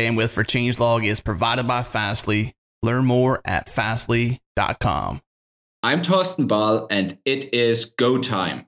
Bandwidth for changelog is provided by Fastly. Learn more at fastly.com. I'm Thorsten Ball, and it is Go Time.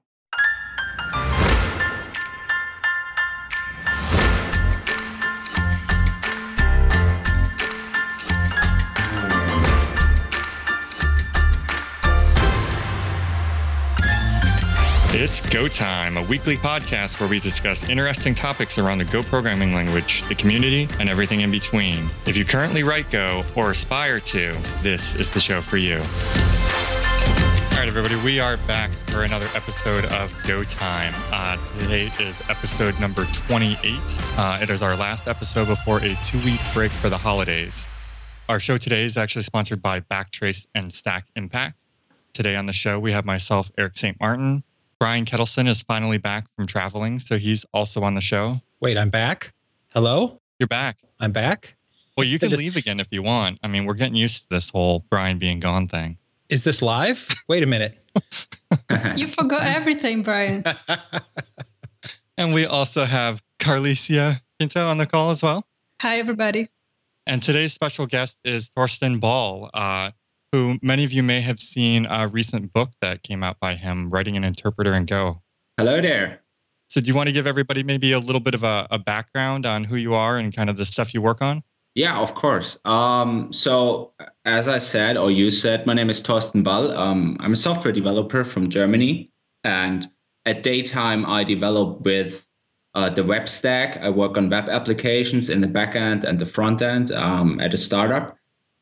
It's Go Time, a weekly podcast where we discuss interesting topics around the Go programming language, the community, and everything in between. If you currently write Go or aspire to, this is the show for you. All right, everybody, we are back for another episode of Go Time. Today is episode number 28. It is our last episode before a 2-week break for the holidays. Our show today is actually sponsored by Backtrace and Stack Impact. Today on the show, we have myself, Eric St. Martin. Brian Kettleson is finally back from traveling, so he's also on the show. Wait, I'm back? Hello? You're back. I'm back? Well, you can leave again if you want. I mean, we're getting used to this whole Brian being gone thing. Is this live? Wait a minute. You forgot everything, Brian. And we also have Carlisia Pinto on the call as well. Hi, everybody. And today's special guest is Thorsten Ball, who many of you may have seen a recent book that came out by him, Writing an Interpreter in Go. Hello there. So do you want to give everybody maybe a little bit of a background on who you are and kind of the stuff you work on? Yeah, of course. So as I said, or you said, my name is Thorsten Ball. I'm a software developer from Germany. And at daytime, I develop with the web stack. I work on web applications in the back end and the front end at a startup.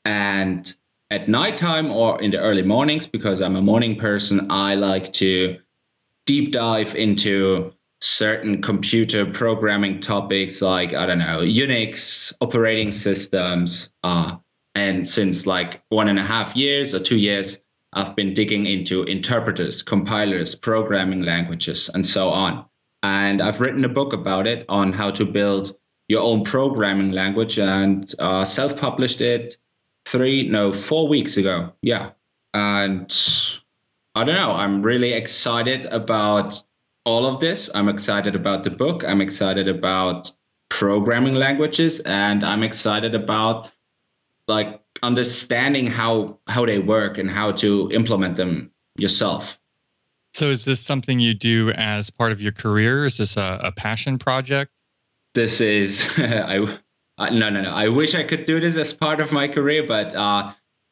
And at nighttime or in the early mornings, because I'm a morning person, I like to deep dive into certain computer programming topics like, I don't know, Unix, operating systems. And since like 1.5 years or 2 years, I've been digging into interpreters, compilers, programming languages, and so on. And I've written a book about it on how to build your own programming language and self-published it 4 weeks ago. Yeah. And I don't know, I'm really excited about all of this. I'm excited about the book. I'm excited about programming languages, and I'm excited about like understanding how they work and how to implement them yourself. So is this something you do as part of your career? Is this a passion project? This is, No. I wish I could do this as part of my career, but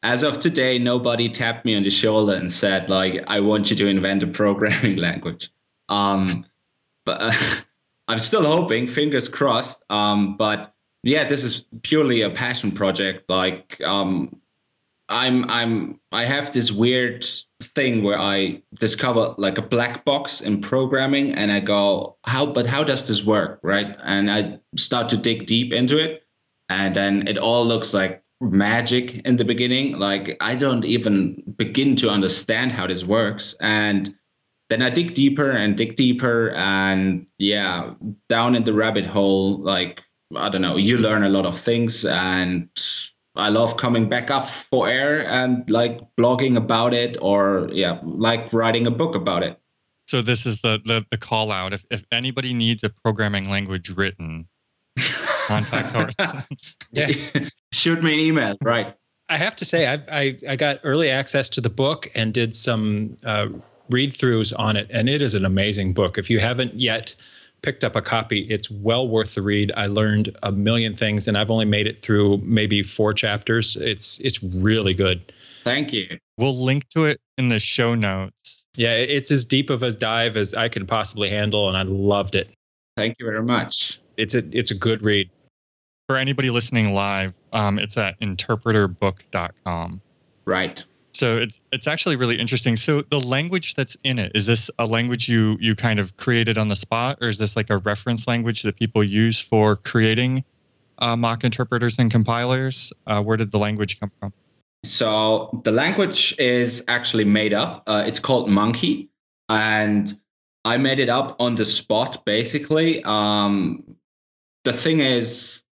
as of today, nobody tapped me on the shoulder and said, like, I want you to invent a programming language. But I'm still hoping, fingers crossed. But yeah, this is purely a passion project. Like, I have this weird thing where I discover like a black box in programming, and I go, how does this work, right? And I start to dig deep into it, and then it all looks like magic in the beginning. Like, I don't even begin to understand how this works, and then I dig deeper, and yeah, down in the rabbit hole, like, I don't know, you learn a lot of things, and I love coming back up for air and like blogging about it, or yeah, like writing a book about it. So this is the call out. If anybody needs a programming language written, contact Thorsten. Yeah, shoot me an email. Right. I have to say, I got early access to the book and did some read throughs on it, and it is an amazing book. If you haven't yet picked up a copy, it's well worth the read. I learned a million things, and I've only made it through maybe 4 chapters. It's really good. Thank you. We'll link to it in the show notes. Yeah, it's as deep of a dive as I could possibly handle, and I loved it. Thank you very much. It's a good read. For anybody listening live, it's at interpreterbook.com. Right. So it's actually really interesting. So the language that's in it, is this a language you kind of created on the spot, or is this like a reference language that people use for creating mock interpreters and compilers? Where did the language come from? So the language is actually made up. It's called Monkey, and I made it up on the spot, basically. The thing is,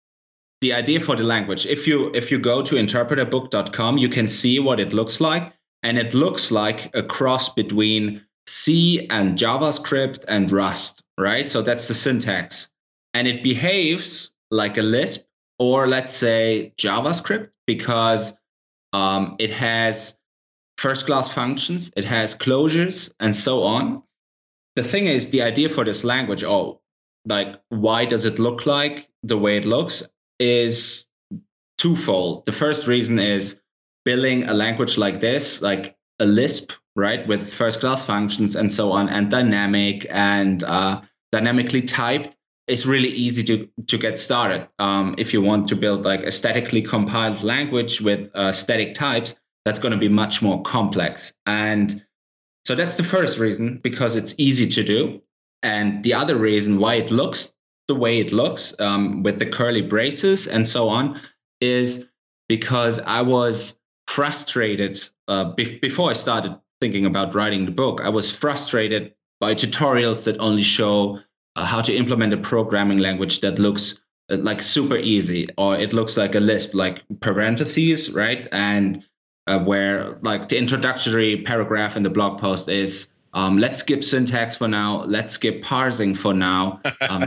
the idea for the language, if you go to interpreterbook.com, you can see what it looks like. And it looks like a cross between C and JavaScript and Rust, right? So that's the syntax. And it behaves like a Lisp, or let's say JavaScript, because it has first-class functions, it has closures, and so on. The thing is, the idea for this language, why does it look like the way it looks, is twofold. The first reason is building a language like this, like a Lisp, right, with first-class functions and so on, and dynamic and dynamically typed, is really easy to get started. If you want to build like a statically compiled language with static types, that's going to be much more complex. And so that's the first reason, because it's easy to do. And the other reason why it looks the way it looks, with the curly braces and so on, is because I was frustrated before I started thinking about writing the book. I was frustrated by tutorials that only show how to implement a programming language that looks like super easy, or it looks like a Lisp, like parentheses, right? And where like the introductory paragraph in the blog post is, let's skip syntax for now, let's skip parsing for now,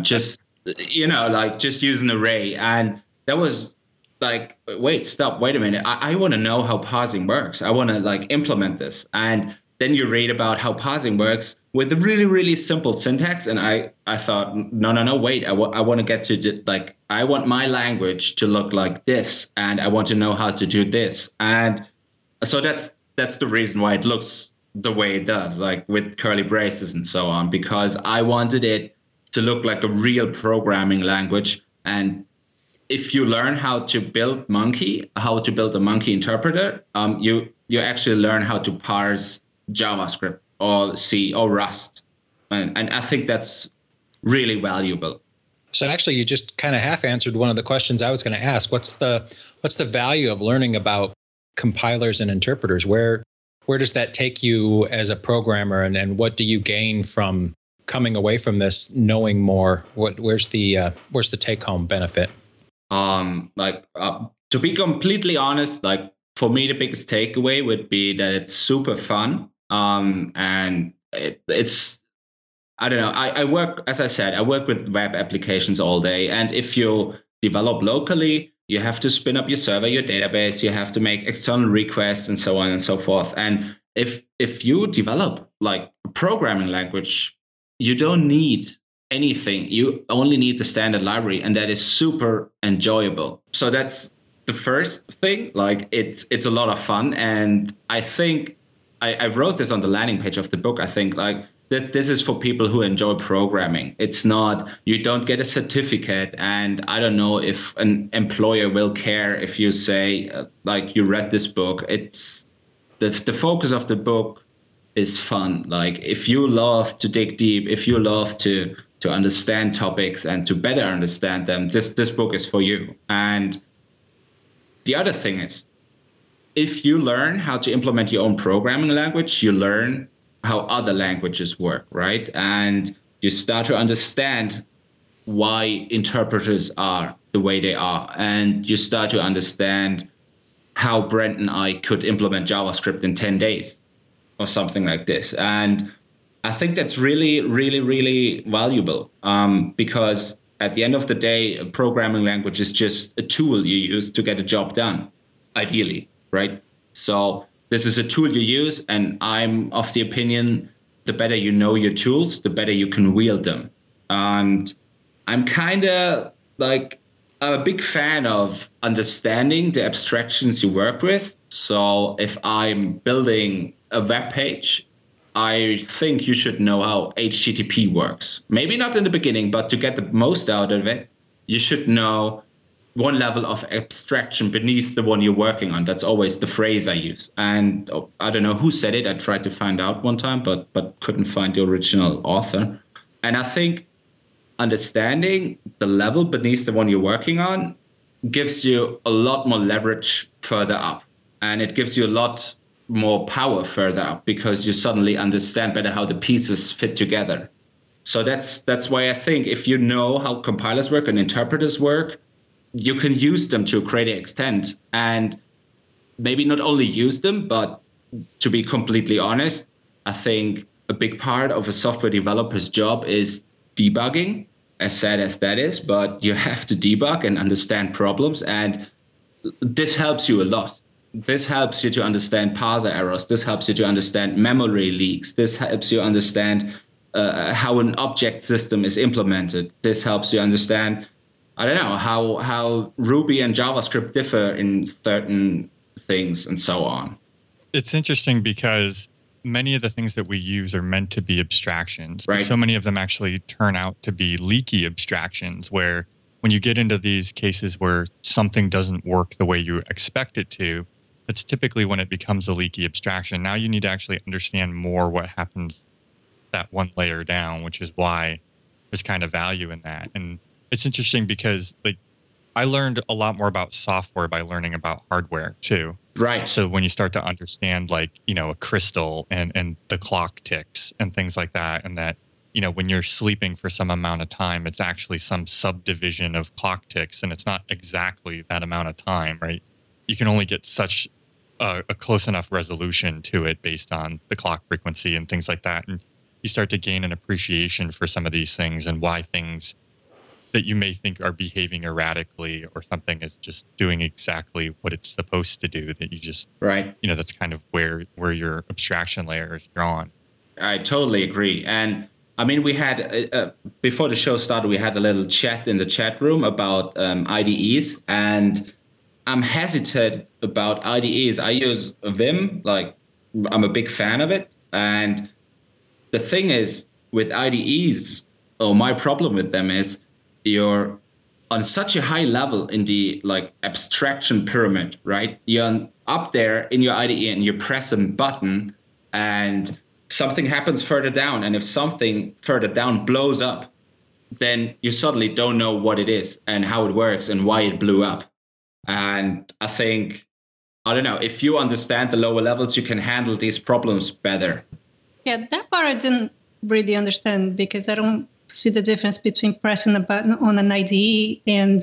just use an array. And that was like, wait a minute, I want to know how parsing works. I want to like implement this. And then you read about how parsing works with a really, really simple syntax. And I thought, no, wait, I want to get to, like, I want my language to look like this, and I want to know how to do this. And so that's the reason why it looks the way it does, like with curly braces and so on, because I wanted it to look like a real programming language. And if you learn how to build Monkey, how to build a Monkey interpreter, you actually learn how to parse JavaScript or C or Rust. And I think that's really valuable. So actually, you just kind of half answered one of the questions I was going to ask. What's the value of learning about compilers and interpreters? Where does that take you as a programmer, and what do you gain from coming away from this knowing more? Where's the take-home benefit? To be completely honest, like, for me, the biggest takeaway would be that it's super fun. And it's, I don't know, I work, as I said, I work with web applications all day. And if you develop locally, you have to spin up your server, your database, you have to make external requests and so on and so forth. And if you develop like a programming language, you don't need anything. You only need the standard library, and that is super enjoyable. So that's the first thing, like it's a lot of fun. And I think I wrote this on the landing page of the book. I think like this is for people who enjoy programming. It's not, you don't get a certificate, and I don't know if an employer will care if you say like you read this book. It's the focus of the book is fun. Like if you love to dig deep, if you love to understand topics and to better understand them, this book is for you. And the other thing is, if you learn how to implement your own programming language, you learn how other languages work, right? And you start to understand why interpreters are the way they are. And you start to understand how Brent and I could implement JavaScript in 10 days or something like this. And I think that's really, really, really valuable, because at the end of the day, a programming language is just a tool you use to get a job done, ideally, right? So this is a tool you use, and I'm of the opinion, the better you know your tools, the better you can wield them. And I'm kind of like, I'm a big fan of understanding the abstractions you work with. So if I'm building a web page, I think you should know how HTTP works. Maybe not in the beginning, but to get the most out of it, you should know one level of abstraction beneath the one you're working on. That's always the phrase I use. And I don't know who said it. I tried to find out one time, but couldn't find the original author. And I think understanding the level beneath the one you're working on gives you a lot more leverage further up. And it gives you a lot more power further up, because you suddenly understand better how the pieces fit together. So that's why I think if you know how compilers work and interpreters work, you can use them to a greater extent, and maybe not only use them, but to be completely honest, I think a big part of a software developer's job is debugging. as sad as that is, but you have to debug and understand problems, and this helps you a lot. This helps you to understand parser errors. This helps you to understand memory leaks. This helps you understand how an object system is implemented. This helps you understand, I don't know, how Ruby and JavaScript differ in certain things and so on. It's interesting because many of the things that we use are meant to be abstractions. Right. So many of them actually turn out to be leaky abstractions, where when you get into these cases where something doesn't work the way you expect it to, that's typically when it becomes a leaky abstraction. Now you need to actually understand more what happens that one layer down, which is why there's kind of value in that. And it's interesting because, like, I learned a lot more about software by learning about hardware too. Right. So when you start to understand, like, you know, a crystal and the clock ticks and things like that, and that, you know, when you're sleeping for some amount of time, it's actually some subdivision of clock ticks, and it's not exactly that amount of time, right? You can only get such a close enough resolution to it based on the clock frequency and things like that. And you start to gain an appreciation for some of these things and why things that you may think are behaving erratically or something is just doing exactly what it's supposed to do, that you just, right, you know, that's kind of where your abstraction layer is drawn. I totally agree. And I mean, we had, before the show started, we had a little chat in the chat room about IDEs, and I'm hesitant about IDEs. I use Vim, like, I'm a big fan of it. And the thing is, with IDEs, or my problem with them is, you're on such a high level in the, like, abstraction pyramid, right? You're up there in your IDE and you press a button and something happens further down. And if something further down blows up, then you suddenly don't know what it is and how it works and why it blew up. And I think, I don't know, if you understand the lower levels, you can handle these problems better. Yeah, that part I didn't really understand, because I don't see the difference between pressing a button on an IDE and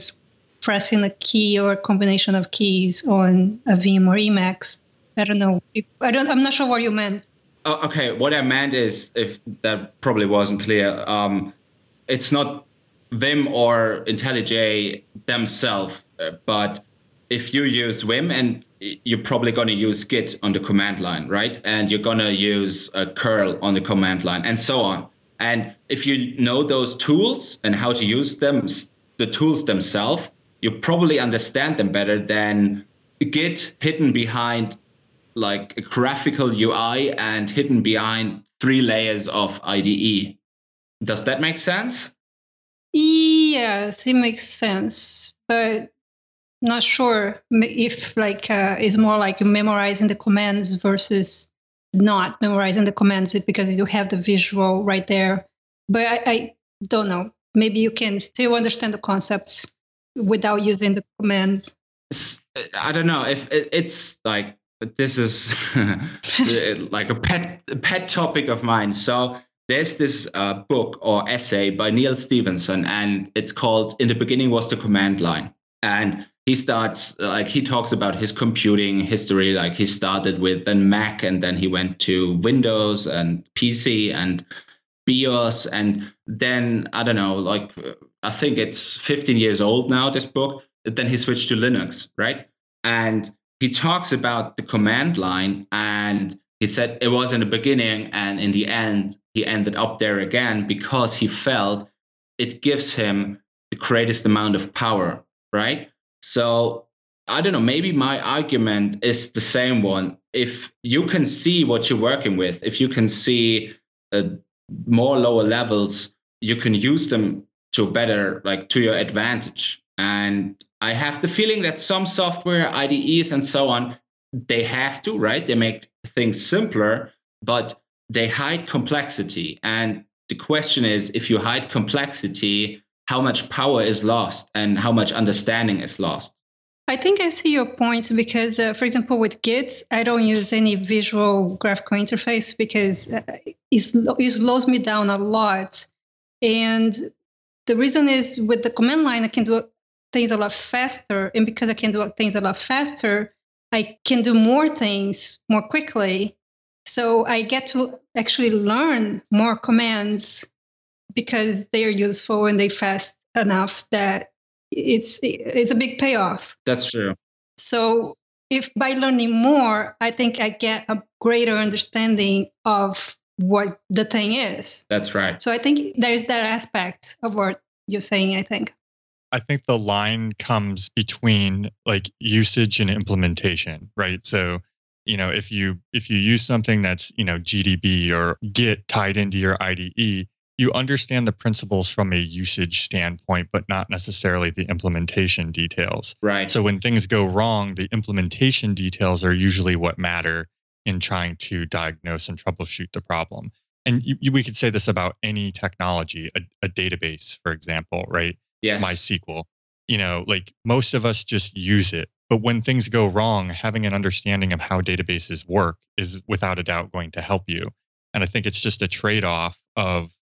pressing a key or a combination of keys on a Vim or Emacs. I don't know. I'm not sure what you meant. Oh, okay. What I meant is, if that probably wasn't clear, it's not Vim or IntelliJ themselves, but if you use Vim, and you're probably going to use Git on the command line, right? And you're going to use curl on the command line and so on. And if you know those tools and how to use them, the tools themselves, you probably understand them better than Git hidden behind, like, a graphical UI and hidden behind three layers of IDE. Does that make sense? Yes, it makes sense, but not sure if, like, it's more like memorizing the commands versus not memorizing the commands, because you have the visual right there. But I don't know. Maybe you can still understand the concepts without using the commands. I don't know if it's like, this is like a pet topic of mine. So there's this book or essay by Neal Stephenson, and it's called In the Beginning Was the Command Line. And he starts, like, he talks about his computing history. Like, he started with then Mac, and then he went to Windows and PC and BIOS. And then, I don't know, like, I think it's 15 years old now, this book. Then he switched to Linux, right? And he talks about the command line, and he said it was in the beginning, and in the end, he ended up there again because he felt it gives him the greatest amount of power, right? So I don't know, maybe my argument is the same one. If you can see what you're working with, if you can see more lower levels, you can use them to better, like, to your advantage. And I have the feeling that some software, IDEs and so on, they have to, right? They make things simpler, but they hide complexity. And the question is, if you hide complexity, how much power is lost and how much understanding is lost? I think I see your point, because, for example, with Git, I don't use any visual graphical interface because it slows me down a lot. And the reason is, with the command line, I can do things a lot faster. And because I can do things a lot faster, I can do more things more quickly. So I get to actually learn more commands because they are useful and they fast enough that it's a big payoff. That's true. So if by learning more, I think I get a greater understanding of what the thing is. That's right. So I think there's that aspect of what you're saying, I think. I think the line comes between like usage and implementation, right? So, you know, if you use something that's, you know, GDB or Git tied into your IDE, you understand the principles from a usage standpoint, but not necessarily the implementation details. Right. So when things go wrong, the implementation details are usually what matter in trying to diagnose and troubleshoot the problem. And we could say this about any technology, a database, for example, right? Yes. MySQL. You know, like most of us just use it. But when things go wrong, having an understanding of how databases work is without a doubt going to help you. And I think it's just a trade-off of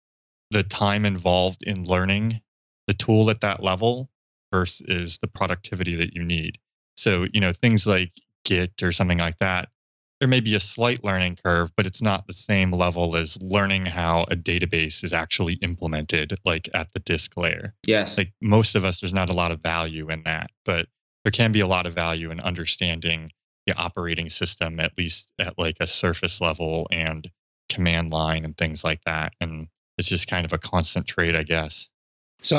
the time involved in learning the tool at that level versus the productivity that you need. So, you know, things like Git or something like that, there may be a slight learning curve, but it's not the same level as learning how a database is actually implemented, like at the disk layer. Yes. Like most of us, there's not a lot of value in that, but there can be a lot of value in understanding the operating system, at least at like a surface level and command line and things like that. And it's just kind of a constant trade, I guess. So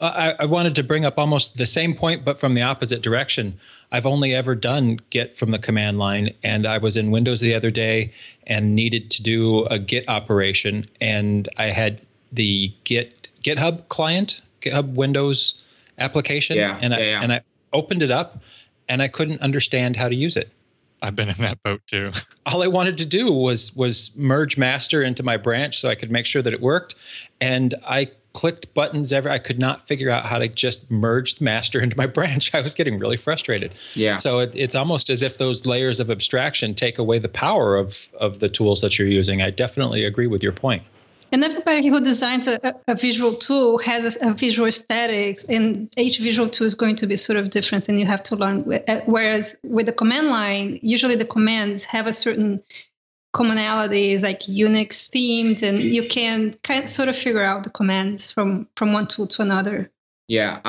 I wanted to bring up almost the same point, but from the opposite direction. I've only ever done Git from the command line, and I was in Windows the other day and needed to do a Git operation, and I had the GitHub client, GitHub Windows application, and I opened it up, and I couldn't understand how to use it. I've been in that boat too. All I wanted to do was merge master into my branch so I could make sure that it worked. And I clicked buttons I could not figure out how to just merge master into my branch. I was getting really frustrated. Yeah. So it's almost as if those layers of abstraction take away the power of the tools that you're using. I definitely agree with your point. And everybody who designs a visual tool has a visual aesthetics, and each visual tool is going to be sort of different, and you have to learn. Whereas with the command line, usually the commands have a certain commonalities, like Unix themed, and you can kind of sort of figure out the commands from one tool to another. Yeah,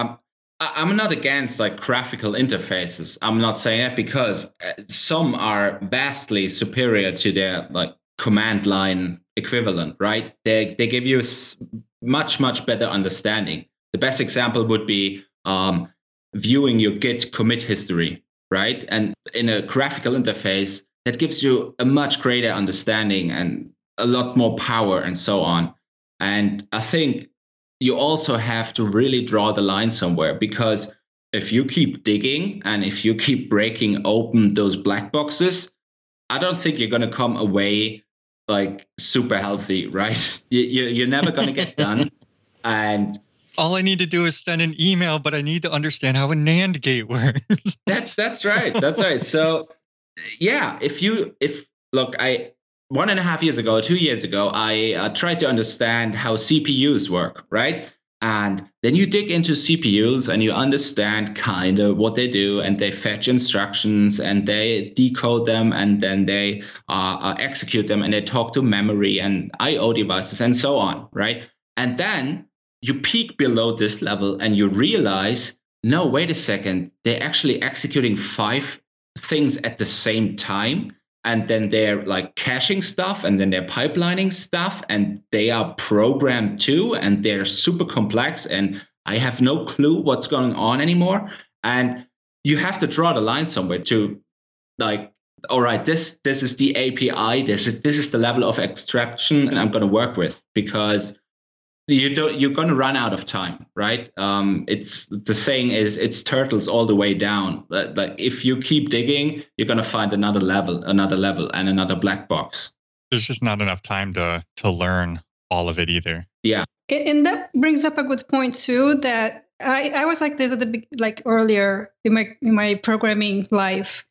I'm not against like graphical interfaces. I'm not saying that because some are vastly superior to their like command line equivalent, right? They give you much better understanding. The best example would be viewing your Git commit history, right? And in a graphical interface, that gives you a much greater understanding and a lot more power and so on. And I think you also have to really draw the line somewhere, because if you keep digging and if you keep breaking open those black boxes, I don't think you're going to come away like super healthy, right? You're never going to get done. And all I need to do is send an email, but I need to understand how a NAND gate works. That's right. So yeah, I 1.5 years ago, 2 years ago, I tried to understand how CPUs work, right? And then you dig into CPUs and you understand kind of what they do, and they fetch instructions and they decode them, and then they execute them, and they talk to memory and IO devices and so on, right? And then you peek below this level and you realize, no, wait a second, they're actually executing 5 things at the same time. And then they're like caching stuff, and then they're pipelining stuff, and they are programmed too, and they're super complex, and I have no clue what's going on anymore. And you have to draw the line somewhere to like, all right, this is the API, this is the level of abstraction and I'm going to work with, because you're going to run out of time, right? It's the saying is it's turtles all the way down. Like if you keep digging, you're going to find another level, and another black box. There's just not enough time to learn all of it either. Yeah, and that brings up a good point too. That I was like this at the earlier in my programming life,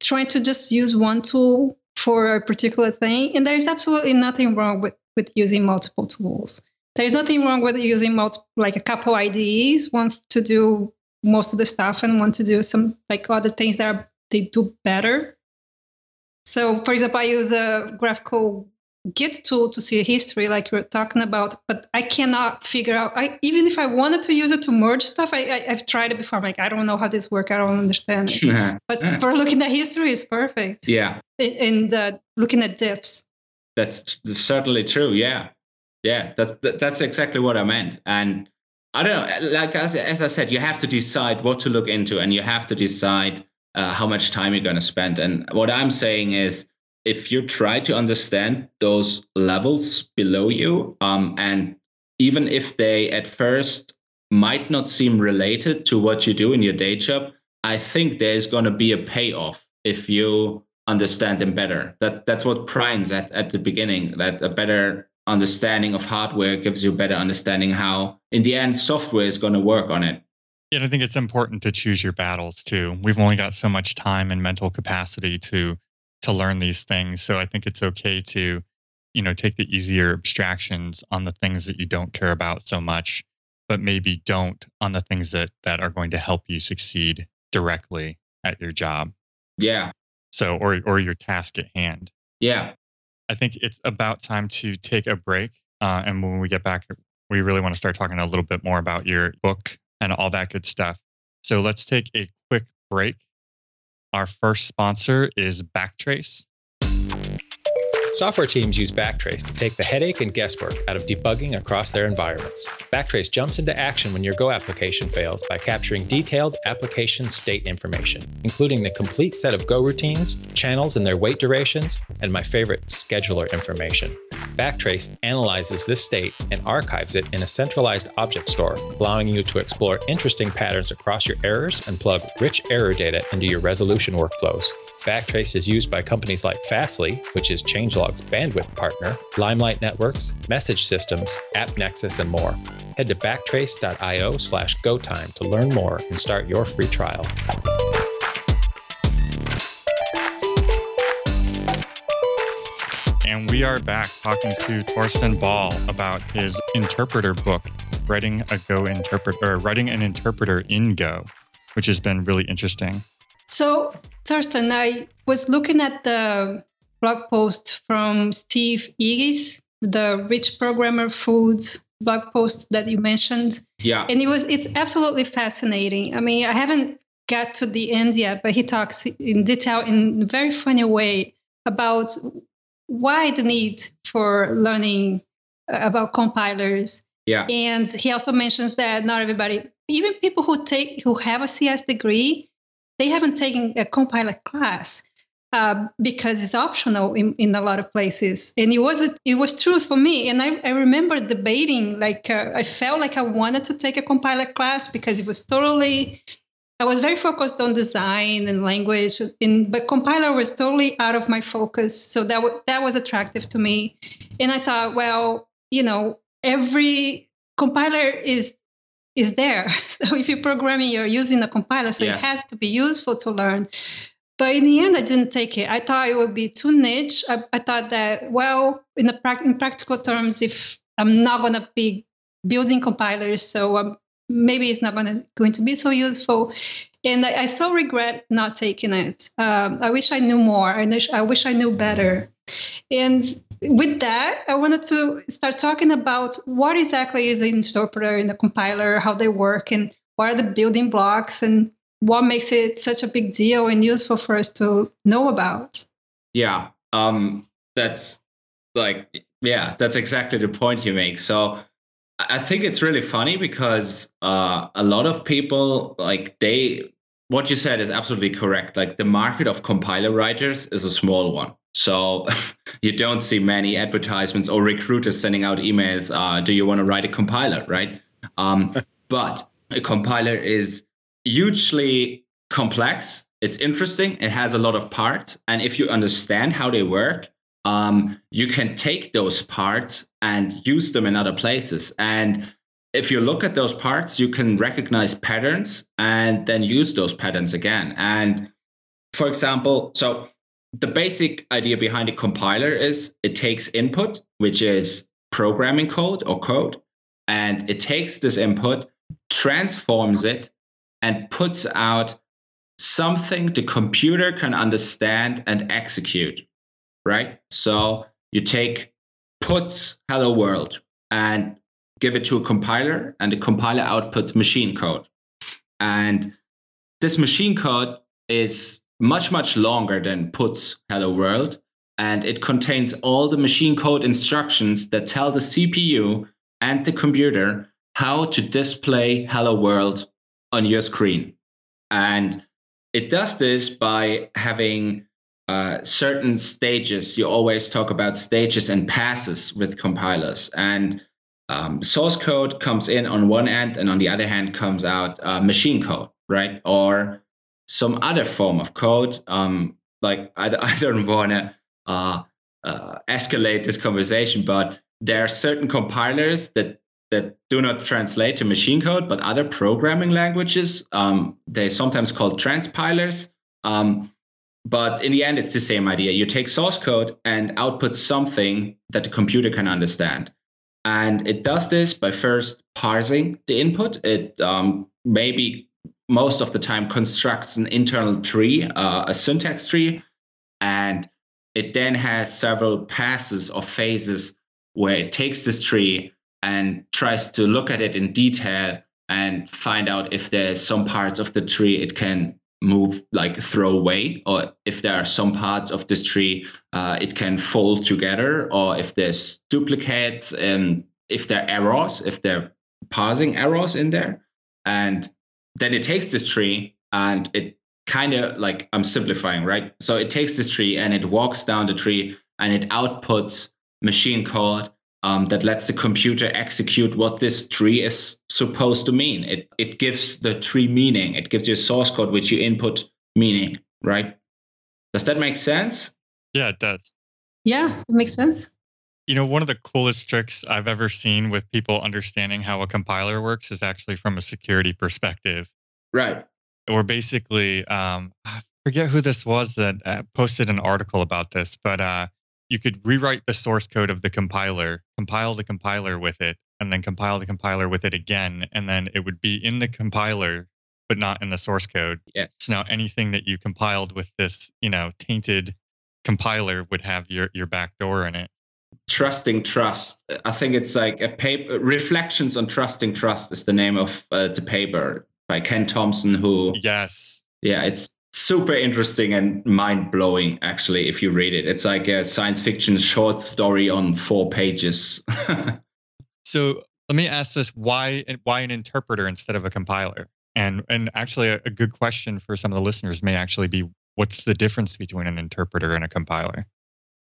trying to just use one tool for a particular thing, and there is absolutely nothing wrong with using multiple tools. There's nothing wrong with using like a couple IDEs, one to do most of the stuff and one to do some like other things that they do better. So for example, I use a graphical Git tool to see a history like you were talking about, but I cannot figure out, even if I wanted to use it to merge stuff, I've tried it before. I'm like, I don't know how this works. I don't understand it. But for looking at history is perfect. Yeah. And looking at diffs. That's certainly true. Yeah. Yeah. That's exactly what I meant. And I don't know, like as I said, you have to decide what to look into and you have to decide how much time you're going to spend. And what I'm saying is, if you try to understand those levels below you, and even if they at first might not seem related to what you do in your day job, I think there's going to be a payoff if you understand them better. That's what Brian said at the beginning, that a better understanding of hardware gives you a better understanding how, in the end, software is going to work on it. Yeah, I think it's important to choose your battles, too. We've only got so much time and mental capacity to learn these things. So I think it's okay to, take the easier abstractions on the things that you don't care about so much, but maybe don't on the things that are going to help you succeed directly at your job. Yeah. So, or your task at hand. Yeah. I think it's about time to take a break. And when we get back, we really want to start talking a little bit more about your book and all that good stuff. So let's take a quick break. Our first sponsor is Backtrace. Software teams use Backtrace to take the headache and guesswork out of debugging across their environments. Backtrace jumps into action when your Go application fails by capturing detailed application state information, including the complete set of Go routines, channels and their wait durations, and my favorite, scheduler information. Backtrace analyzes this state and archives it in a centralized object store, allowing you to explore interesting patterns across your errors and plug rich error data into your resolution workflows. Backtrace is used by companies like Fastly, which is ChangeLog's bandwidth partner, Limelight Networks, Message Systems, AppNexus, and more. Head to backtrace.io/gotime to learn more and start your free trial. And we are back talking to Thorsten Ball about his interpreter book, Writing an Interpreter in Go, which has been really interesting. So, Thorsten, I was looking at the blog post from Steve Eges, the Rich Programmer Food blog post that you mentioned. Yeah. And it's absolutely fascinating. I mean, I haven't got to the end yet, but he talks in detail in a very funny way about why the need for learning about compilers. Yeah. And he also mentions that not everybody, even people who have a CS degree, they haven't taken a compiler class because it's optional in a lot of places. And it was true for me. And I remember debating, I felt like I wanted to take a compiler class because I was very focused on design and language, but compiler was totally out of my focus. So that was attractive to me. And I thought, well, every compiler is there. So if you're programming, you're using a compiler, so yes, it has to be useful to learn. But in the end, I didn't take it. I thought it would be too niche. I thought that, well, in practical terms, if I'm not going to be building compilers, so maybe it's not going to be so useful. And I so regret not taking it. I wish I knew more. I wish I knew better. And with that, I wanted to start talking about what exactly is an interpreter and a compiler, how they work, and what are the building blocks, and what makes it such a big deal and useful for us to know about. Yeah, that's exactly the point you make. So I think it's really funny because a lot of people, what you said is absolutely correct. Like the market of compiler writers is a small one. So you don't see many advertisements or recruiters sending out emails, do you want to write a compiler, right? But a compiler is hugely complex. It's interesting. It has a lot of parts. And if you understand how they work, you can take those parts and use them in other places. And if you look at those parts, you can recognize patterns and then use those patterns again. And for example, so the basic idea behind a compiler is it takes input, which is programming code or code, and it takes this input, transforms it, and puts out something the computer can understand and execute, right? So you take puts hello world and give it to a compiler, and the compiler outputs machine code. And this machine code is much, much longer than puts hello world. And it contains all the machine code instructions that tell the CPU and the computer how to display hello world on your screen. And it does this by having certain stages. You always talk about stages and passes with compilers. And source code comes in on one end, and on the other hand comes out machine code, right? Or some other form of code. Like I don't want to escalate this conversation, but there are certain compilers that do not translate to machine code, but other programming languages, they're sometimes called transpilers. But in the end, it's the same idea. You take source code and output something that the computer can understand. And it does this by first parsing the input. It maybe most of the time constructs an internal tree, a syntax tree, and it then has several passes or phases where it takes this tree and tries to look at it in detail and find out if there's some parts of the tree it can move, like throw away, or if there are some parts of this tree it can fold together, or if there's duplicates, and if there are errors, if there are parsing errors in there. And then it takes this tree and it kind of, like, I'm simplifying, right? So it takes this tree and it walks down the tree and it outputs machine code that lets the computer execute what this tree is supposed to mean. It gives the tree meaning. It gives you source code, which you input meaning, right? Does that make sense? Yeah, it does. Yeah, it makes sense. You know, one of the coolest tricks I've ever seen with people understanding how a compiler works is actually from a security perspective. Right. Or basically, I forget who this was that posted an article about this, but you could rewrite the source code of the compiler, compile the compiler with it, and then compile the compiler with it again, and then it would be in the compiler, but not in the source code. Yes. So now anything that you compiled with this, you know, tainted compiler would have your backdoor in it. Trusting Trust. I think it's like a paper, Reflections on Trusting Trust is the name of the paper by Ken Thompson, who... Yes. Yeah, it's super interesting and mind-blowing, actually, if you read it. It's like a science fiction short story on 4 pages. So let me ask this, why an interpreter instead of a compiler? And actually, a good question for some of the listeners may actually be, what's the difference between an interpreter and a compiler?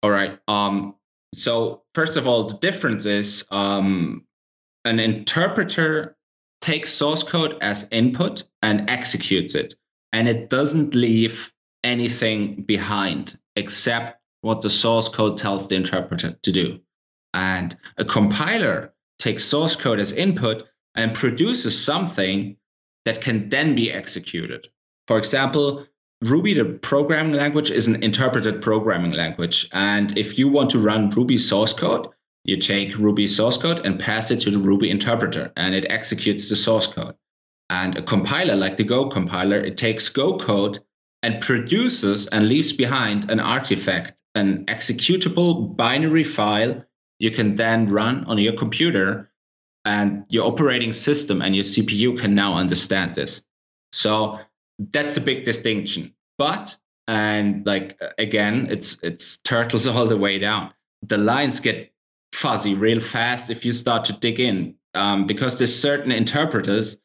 All right. So first of all, the difference is an interpreter takes source code as input and executes it. And it doesn't leave anything behind except what the source code tells the interpreter to do. And a compiler takes source code as input and produces something that can then be executed. For example, Ruby, the programming language, is an interpreted programming language. And if you want to run Ruby source code, you take Ruby source code and pass it to the Ruby interpreter, and it executes the source code. And a compiler, like the Go compiler, it takes Go code and produces and leaves behind an artifact, an executable binary file you can then run on your computer, and your operating system and your CPU can now understand this. So that's the big distinction. But, and like, again, it's turtles all the way down. The lines get fuzzy real fast if you start to dig in, because there's certain interpreters,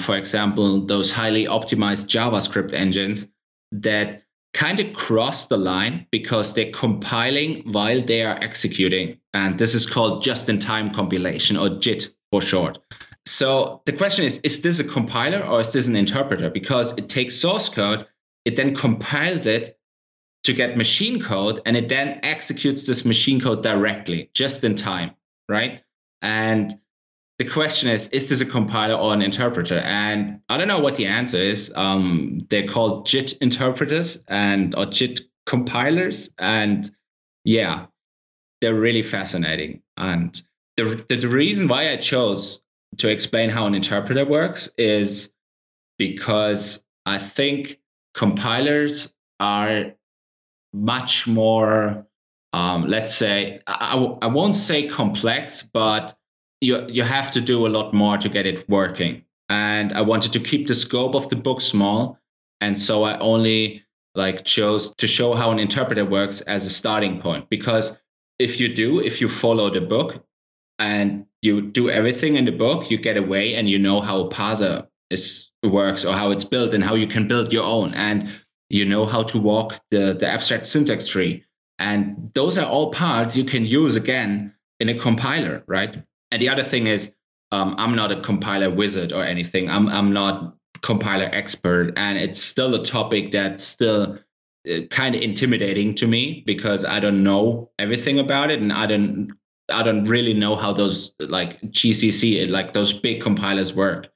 for example, those highly optimized JavaScript engines, that kind of cross the line because they're compiling while they are executing. And this is called just-in-time compilation, or JIT for short. So the question is this a compiler or is this an interpreter? Because it takes source code, it then compiles it to get machine code, and it then executes this machine code directly, just in time, right? And the question is this a compiler or an interpreter? And I don't know what the answer is. They're called JIT interpreters or JIT compilers. And yeah, they're really fascinating. And the reason why I chose to explain how an interpreter works is because I think compilers are much more let's say, I won't say complex, but you have to do a lot more to get it working. And I wanted to keep the scope of the book small. And so I only chose to show how an interpreter works as a starting point, because if you follow the book and you do everything in the book, you get away and you know how a parser works or how it's built and how you can build your own. And you know how to walk the abstract syntax tree. And those are all parts you can use again in a compiler, right? And the other thing is, I'm not a compiler wizard or anything. I'm not compiler expert. And it's still a topic that's still kind of intimidating to me, because I don't know everything about it. And I don't really know how those GCC, those big compilers work.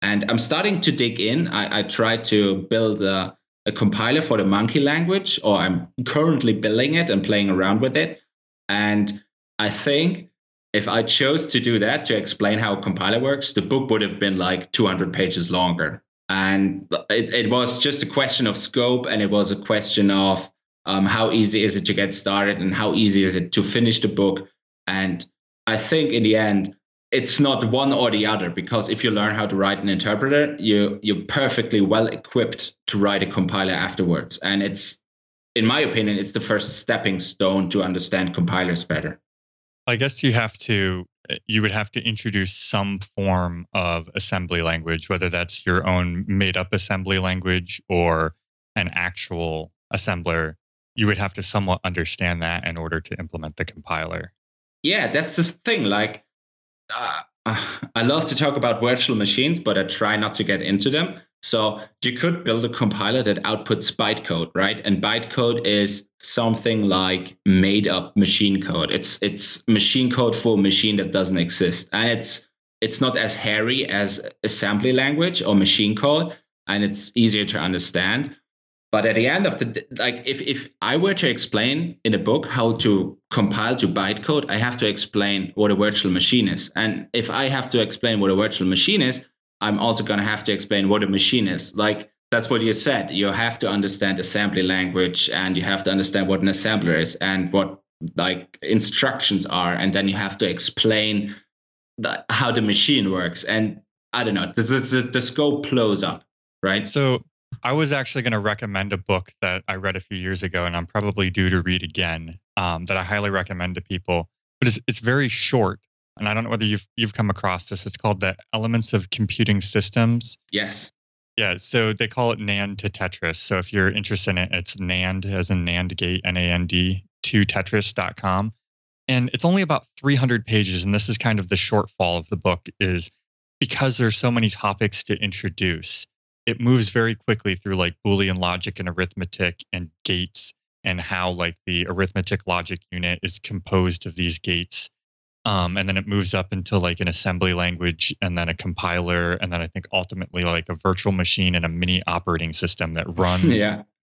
And I'm starting to dig in. I tried to build a compiler for the Monkey language, or I'm currently building it and playing around with it. And I think if I chose to do that, to explain how a compiler works, the book would have been 200 pages longer. And it was just a question of scope, and it was a question of how easy is it to get started and how easy is it to finish the book. And I think in the end, it's not one or the other, because if you learn how to write an interpreter, you're perfectly well equipped to write a compiler afterwards. And it's, in my opinion, it's the first stepping stone to understand compilers better. I guess you would have to introduce some form of assembly language, whether that's your own made up assembly language or an actual assembler. You would have to somewhat understand that in order to implement the compiler. Yeah, that's the thing. I love to talk about virtual machines, but I try not to get into them. So you could build a compiler that outputs bytecode, right? And bytecode is something like made up machine code. It's machine code for a machine that doesn't exist. And it's not as hairy as assembly language or machine code, and it's easier to understand. But at the end of the day, if I were to explain in a book how to compile to bytecode, I have to explain what a virtual machine is. And if I have to explain what a virtual machine is, I'm also going to have to explain what a machine is. That's what you said. You have to understand assembly language, and you have to understand what an assembler is and what instructions are. And then you have to explain how the machine works. And I don't know, the scope blows up, right? So I was actually going to recommend a book that I read a few years ago, and I'm probably due to read again, that I highly recommend to people. But it's very short. And I don't know whether you've come across this. It's called The Elements of Computing Systems. Yes. Yeah. So they call it NAND to Tetris. So if you're interested in it, it's NAND as in NAND gate, NAND to Tetris.com. And it's only about 300 pages. And this is kind of the shortfall of the book, is because there's so many topics to introduce. It moves very quickly through Boolean logic and arithmetic and gates, and how the arithmetic logic unit is composed of these gates. And then it moves up into an assembly language, and then a compiler, and then I think ultimately a virtual machine and a mini operating system that runs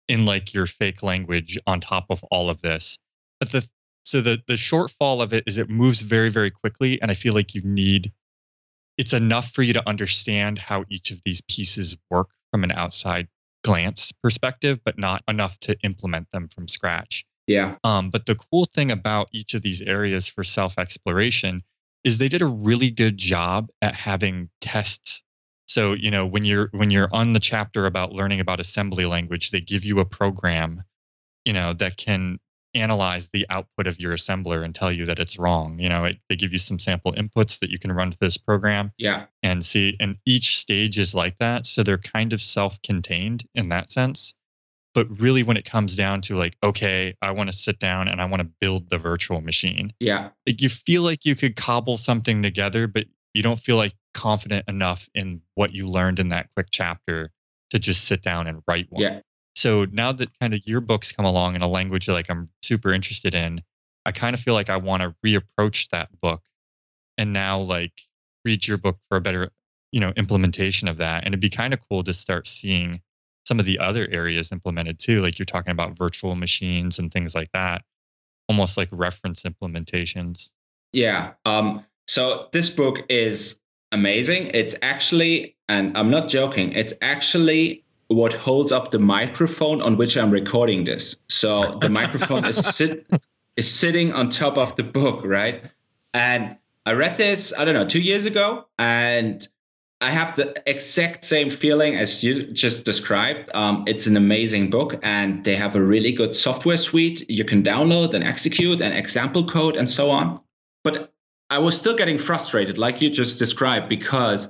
in your fake language on top of all of this. But the shortfall of it is it moves very, very quickly. And I feel it's enough for you to understand how each of these pieces work from an outside glance perspective, but not enough to implement them from scratch. Yeah. But the cool thing about each of these areas for self-exploration is they did a really good job at having tests. So, when you're on the chapter about learning about assembly language, they give you a program, that can analyze the output of your assembler and tell you that it's wrong. They give you some sample inputs that you can run to this program. Yeah. And see, and each stage is like that. So they're kind of self-contained in that sense. But really, when it comes down to okay, I want to sit down and I want to build the virtual machine. Yeah. You feel you could cobble something together, but you don't feel confident enough in what you learned in that quick chapter to just sit down and write one. Yeah. So now that kind of your books come along in a language I'm super interested in, I kind of feel I want to reapproach that book and now read your book for a better, implementation of that. And it'd be kind of cool to start seeing some of the other areas implemented too. You're talking about virtual machines and things like that, almost like reference implementations. Yeah. So this book is amazing. It's actually, and I'm not joking, it's actually what holds up the microphone on which I'm recording this. So the microphone is sit is sitting on top of the book, right? And I read this, I don't know, 2 years ago, and I have the exact same feeling as you just described. It's an amazing book, and they have a really good software suite you can download and execute and example code and so on. But I was still getting frustrated, like you just described, because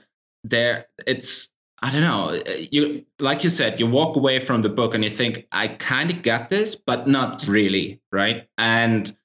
it's, I don't know, you, like you said, you walk away from the book and you think, I kind of got this, but not really, right? And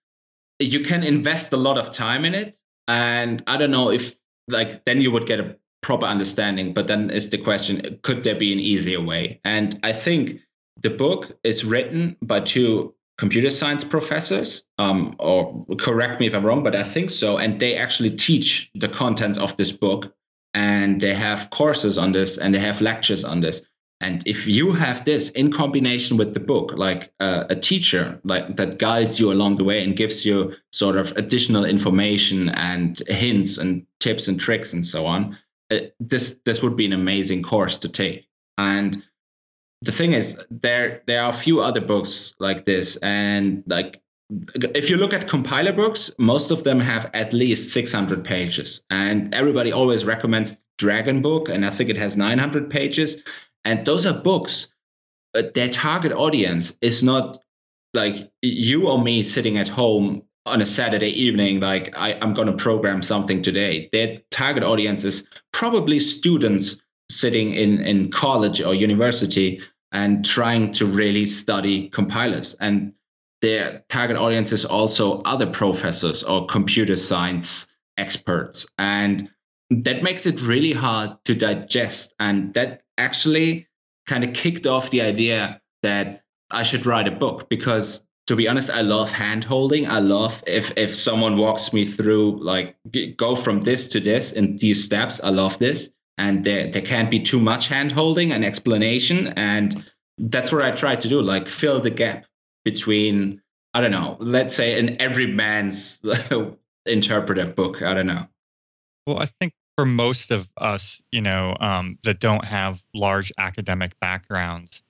you can invest a lot of time in it. And I don't know if, like, then you would get a proper understanding, but then is the question, could there be an easier way? And I think the book is written by two computer science professors, or correct me if I'm wrong, but I think so. And they actually teach the contents of this book, and they have courses on this, and they have lectures on this. And if you have this in combination with the book, like a teacher, like that guides you along the way and gives you sort of additional information and hints and tips and tricks and so on, this would be an amazing course to take. And the thing is, there are a few other books like this, and like if you look at compiler books, most of them have at least 600 pages, and everybody always recommends Dragon Book, and I think it has 900 pages. And those are books, but their target audience is not like you or me sitting at home on a Saturday evening, like I'm going to program something today. Their target audience is probably students sitting in college or university and trying to really study compilers. And their target audience is also other professors or computer science experts. And that makes it really hard to digest. And that actually kind of kicked off the idea that I should write a book, because to be honest, I love hand holding. I love if someone walks me through, like, go from this to this in these steps. I love this. And there can't be too much hand holding and explanation. And that's what I try to do, like fill the gap between, I don't know, let's say an everyman's interpreter book. I don't know. Well, I think for most of us, that don't have large academic backgrounds,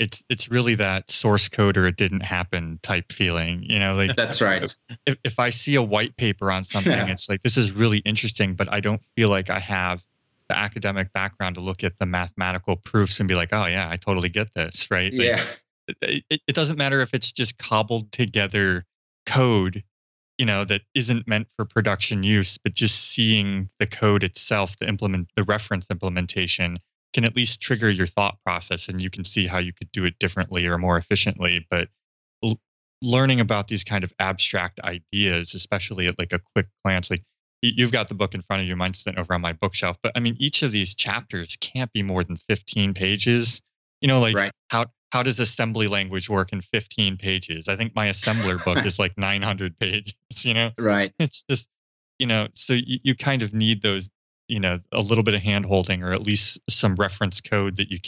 it's really that source code or it didn't happen type feeling, like that's right. If I see a white paper on something, It's like, this is really interesting, but I don't feel like I have the academic background to look at the mathematical proofs and be like, oh yeah, I totally get this, right? Like, yeah. It doesn't matter if it's just cobbled together code, that isn't meant for production use, but just seeing the code itself, the reference implementation, can at least trigger your thought process, and you can see how you could do it differently or more efficiently. But learning about these kind of abstract ideas, especially at like a quick glance, like you've got the book in front of you, mine's sitting over on my bookshelf, but I mean, each of these chapters can't be more than 15 pages, like right. How does assembly language work in 15 pages? I think my assembler book is like 900 pages, Right. It's just, so you kind of need those, a little bit of hand-holding, or at least some reference code that you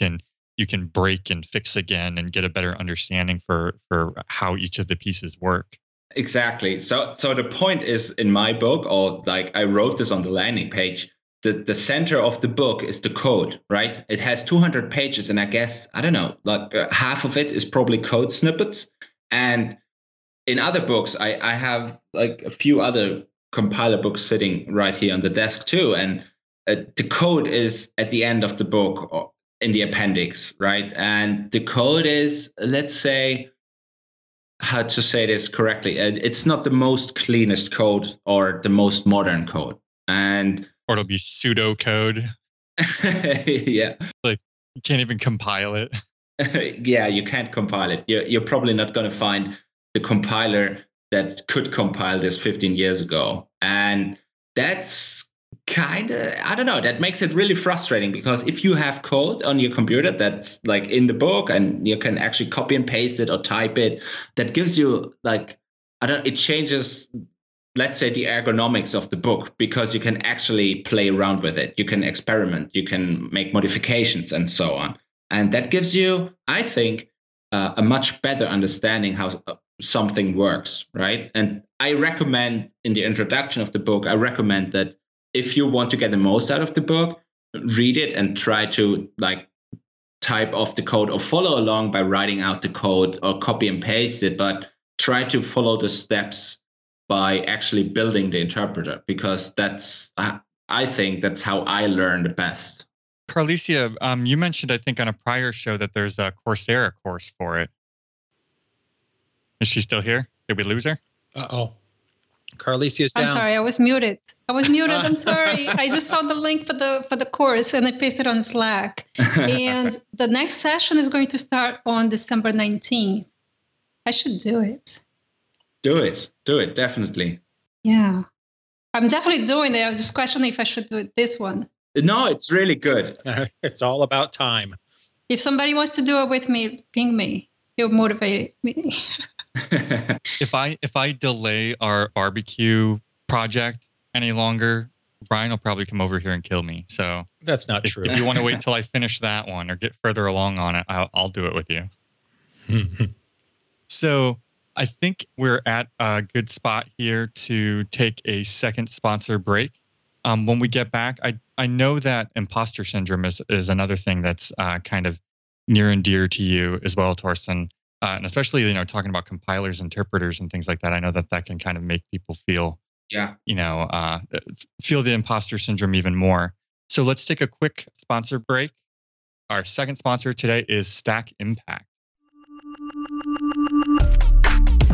can break and fix again and get a better understanding for how each of the pieces work. Exactly. So the point is, in my book, or like I wrote this on the landing page, the center of the book is the code, right? It has 200 pages, and I guess, I don't know, like half of it is probably code snippets. And in other books, I have like a few other compiler books sitting right here on the desk too. And the code is at the end of the book or in the appendix, right? And the code is, let's say, how to say this correctly, it's not the most cleanest code or the most modern code. And or it'll be pseudocode. Yeah. Like, you can't even compile it. Yeah, you can't compile it. You're probably not going to find the compiler that could compile this 15 years ago. And that's kind of, I don't know, that makes it really frustrating, because if you have code on your computer that's like in the book and you can actually copy and paste it or type it, that gives you like, it changes, let's say, the ergonomics of the book, because you can actually play around with it. You can experiment, you can make modifications and so on. And that gives you, I think, a much better understanding how something works, right? And I recommend, in the introduction of the book, I recommend that if you want to get the most out of the book, read it and try to like type off the code or follow along by writing out the code or copy and paste it. But try to follow the steps by actually building the interpreter, because that's, I think that's how I learned the best. Carlisia, you mentioned, I think on a prior show, that there's a Coursera course for it. Is she still here? Did we lose her? Uh-oh. Carlisia's down. I'm sorry, I was muted. I'm sorry. I just found the link for the course and I pasted it on Slack. And the next session is going to start on December 19th. I should do it. Do it, definitely. Yeah. I'm definitely doing it. I'm just questioning if I should do it this one. No, it's really good. It's all about time. If somebody wants to do it with me, ping me. It'll motivate me. If I delay our barbecue project any longer, Brian will probably come over here and kill me. So that's not true. If you want to wait till I finish that one or get further along on it, I'll do it with you. So I think we're at a good spot here to take a second sponsor break. When we get back, I know that imposter syndrome is another thing that's kind of near and dear to you as well, Thorsten. And especially, talking about compilers, interpreters, and things like that, I know that can kind of make people feel, feel the imposter syndrome even more. So let's take a quick sponsor break. Our second sponsor today is Stack Impact.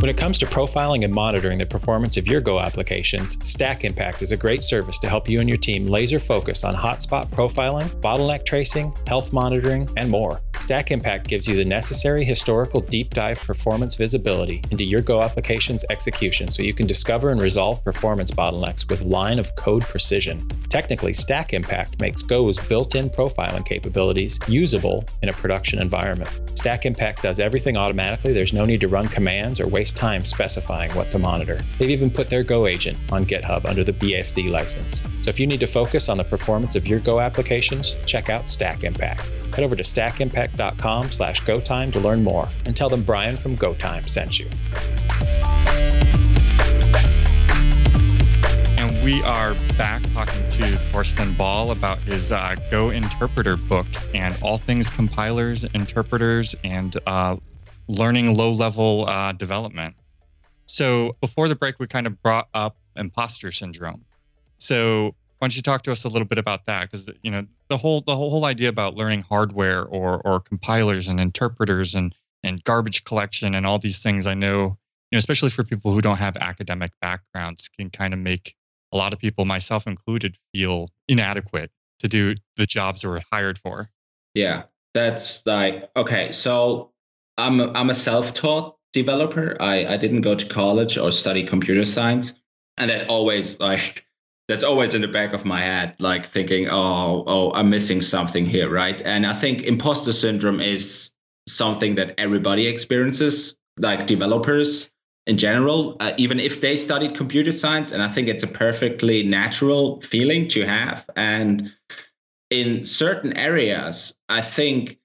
When it comes to profiling and monitoring the performance of your Go applications, Stack Impact is a great service to help you and your team laser focus on hotspot profiling, bottleneck tracing, health monitoring, and more. Stack Impact gives you the necessary historical deep dive performance visibility into your Go application's execution so you can discover and resolve performance bottlenecks with line of code precision. Technically, Stack Impact makes Go's built-in profiling capabilities usable in a production environment. Stack Impact does everything automatically. There's no need to run commands or waste time specifying what to monitor. They've even put their Go agent on GitHub under the BSD license. So if you need to focus on the performance of your Go applications, check out Stack Impact. Head over to stackimpact.com/GoTime to learn more and tell them Brian from Go Time sent you. And we are back talking to Thorsten Ball about his Go Interpreter book and all things compilers, interpreters, and learning low-level development. So before the break, we kind of brought up imposter syndrome. So why don't you talk to us a little bit about that? Because the whole idea about learning hardware or compilers and interpreters and garbage collection and all these things, I know, especially for people who don't have academic backgrounds, can kind of make a lot of people, myself included, feel inadequate to do the jobs we're hired for. Yeah, that's like, okay, so I'm a self-taught developer. I didn't go to college or study computer science. And that's always in the back of my head, like thinking, oh, I'm missing something here, right? And I think imposter syndrome is something that everybody experiences, like developers in general, even if they studied computer science. And I think it's a perfectly natural feeling to have. And in certain areas, I think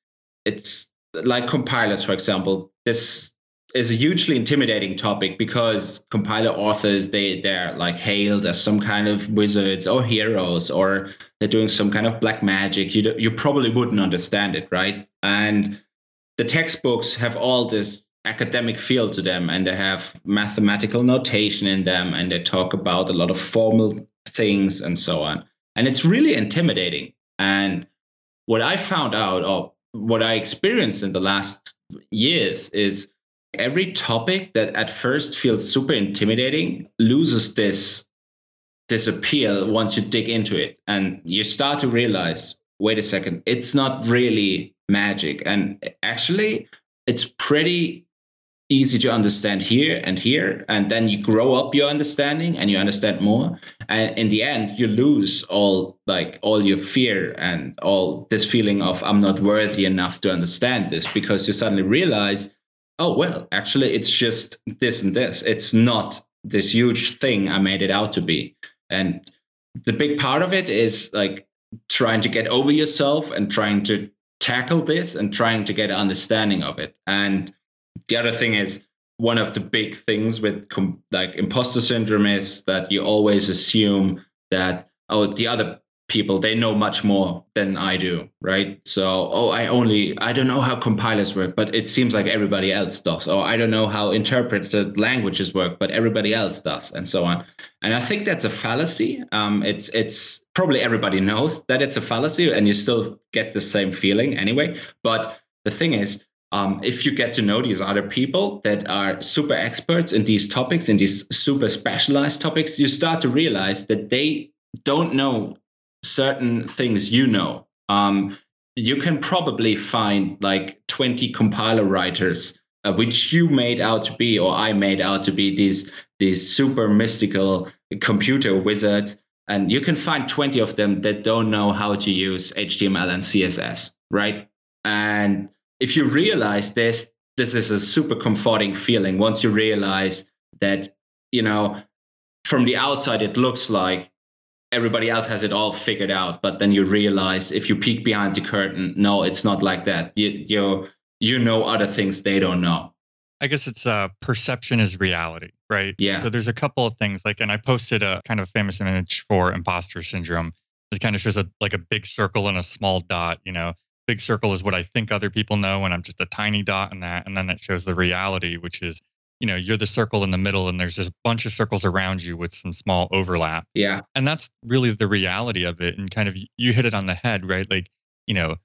it's, like compilers, for example, this is a hugely intimidating topic because compiler authors, they're like hailed as some kind of wizards or heroes, or they're doing some kind of black magic. You probably wouldn't understand it, right? And the textbooks have all this academic feel to them, and they have mathematical notation in them, and they talk about a lot of formal things and so on. And it's really intimidating. And what I found out, what I experienced in the last years, is every topic that at first feels super intimidating loses this appeal once you dig into it. And you start to realize, wait a second, it's not really magic. And actually, it's pretty easy to understand here. And then you grow up your understanding and you understand more. And in the end, you lose all your fear and all this feeling of I'm not worthy enough to understand this, because you suddenly realize, oh, well, actually, it's just this and this. It's not this huge thing I made it out to be. And the big part of it is like trying to get over yourself and trying to tackle this and trying to get an understanding of it. And the other thing is, one of the big things with imposter syndrome is that you always assume that, the other people, they know much more than I do, right? So, I don't know how compilers work, but it seems like everybody else does. Or I don't know how interpreted languages work, but everybody else does, and so on. And I think that's a fallacy. It's probably everybody knows that it's a fallacy, and you still get the same feeling anyway. But the thing is, if you get to know these other people that are super experts in these topics, in these super specialized topics, you start to realize that they don't know certain things you know. You can probably find like 20 compiler writers, which you made out to be, or I made out to be, these super mystical computer wizards. And you can find 20 of them that don't know how to use HTML and CSS, right? And if you realize this, this is a super comforting feeling. Once you realize that, you know, from the outside, it looks like everybody else has it all figured out, but then you realize if you peek behind the curtain, no, it's not like that. You know other things they don't know. I guess it's perception is reality, right? Yeah. So there's a couple of things like, and I posted a kind of famous image for imposter syndrome. It kind of shows a big circle and a small dot. You know, big circle is what I think other people know, and I'm just a tiny dot in that. And then it shows the reality, which is, you know, you're the circle in the middle and there's a bunch of circles around you with some small overlap. Yeah. And that's really the reality of it. And kind of you hit it on the head, right? Like, you know,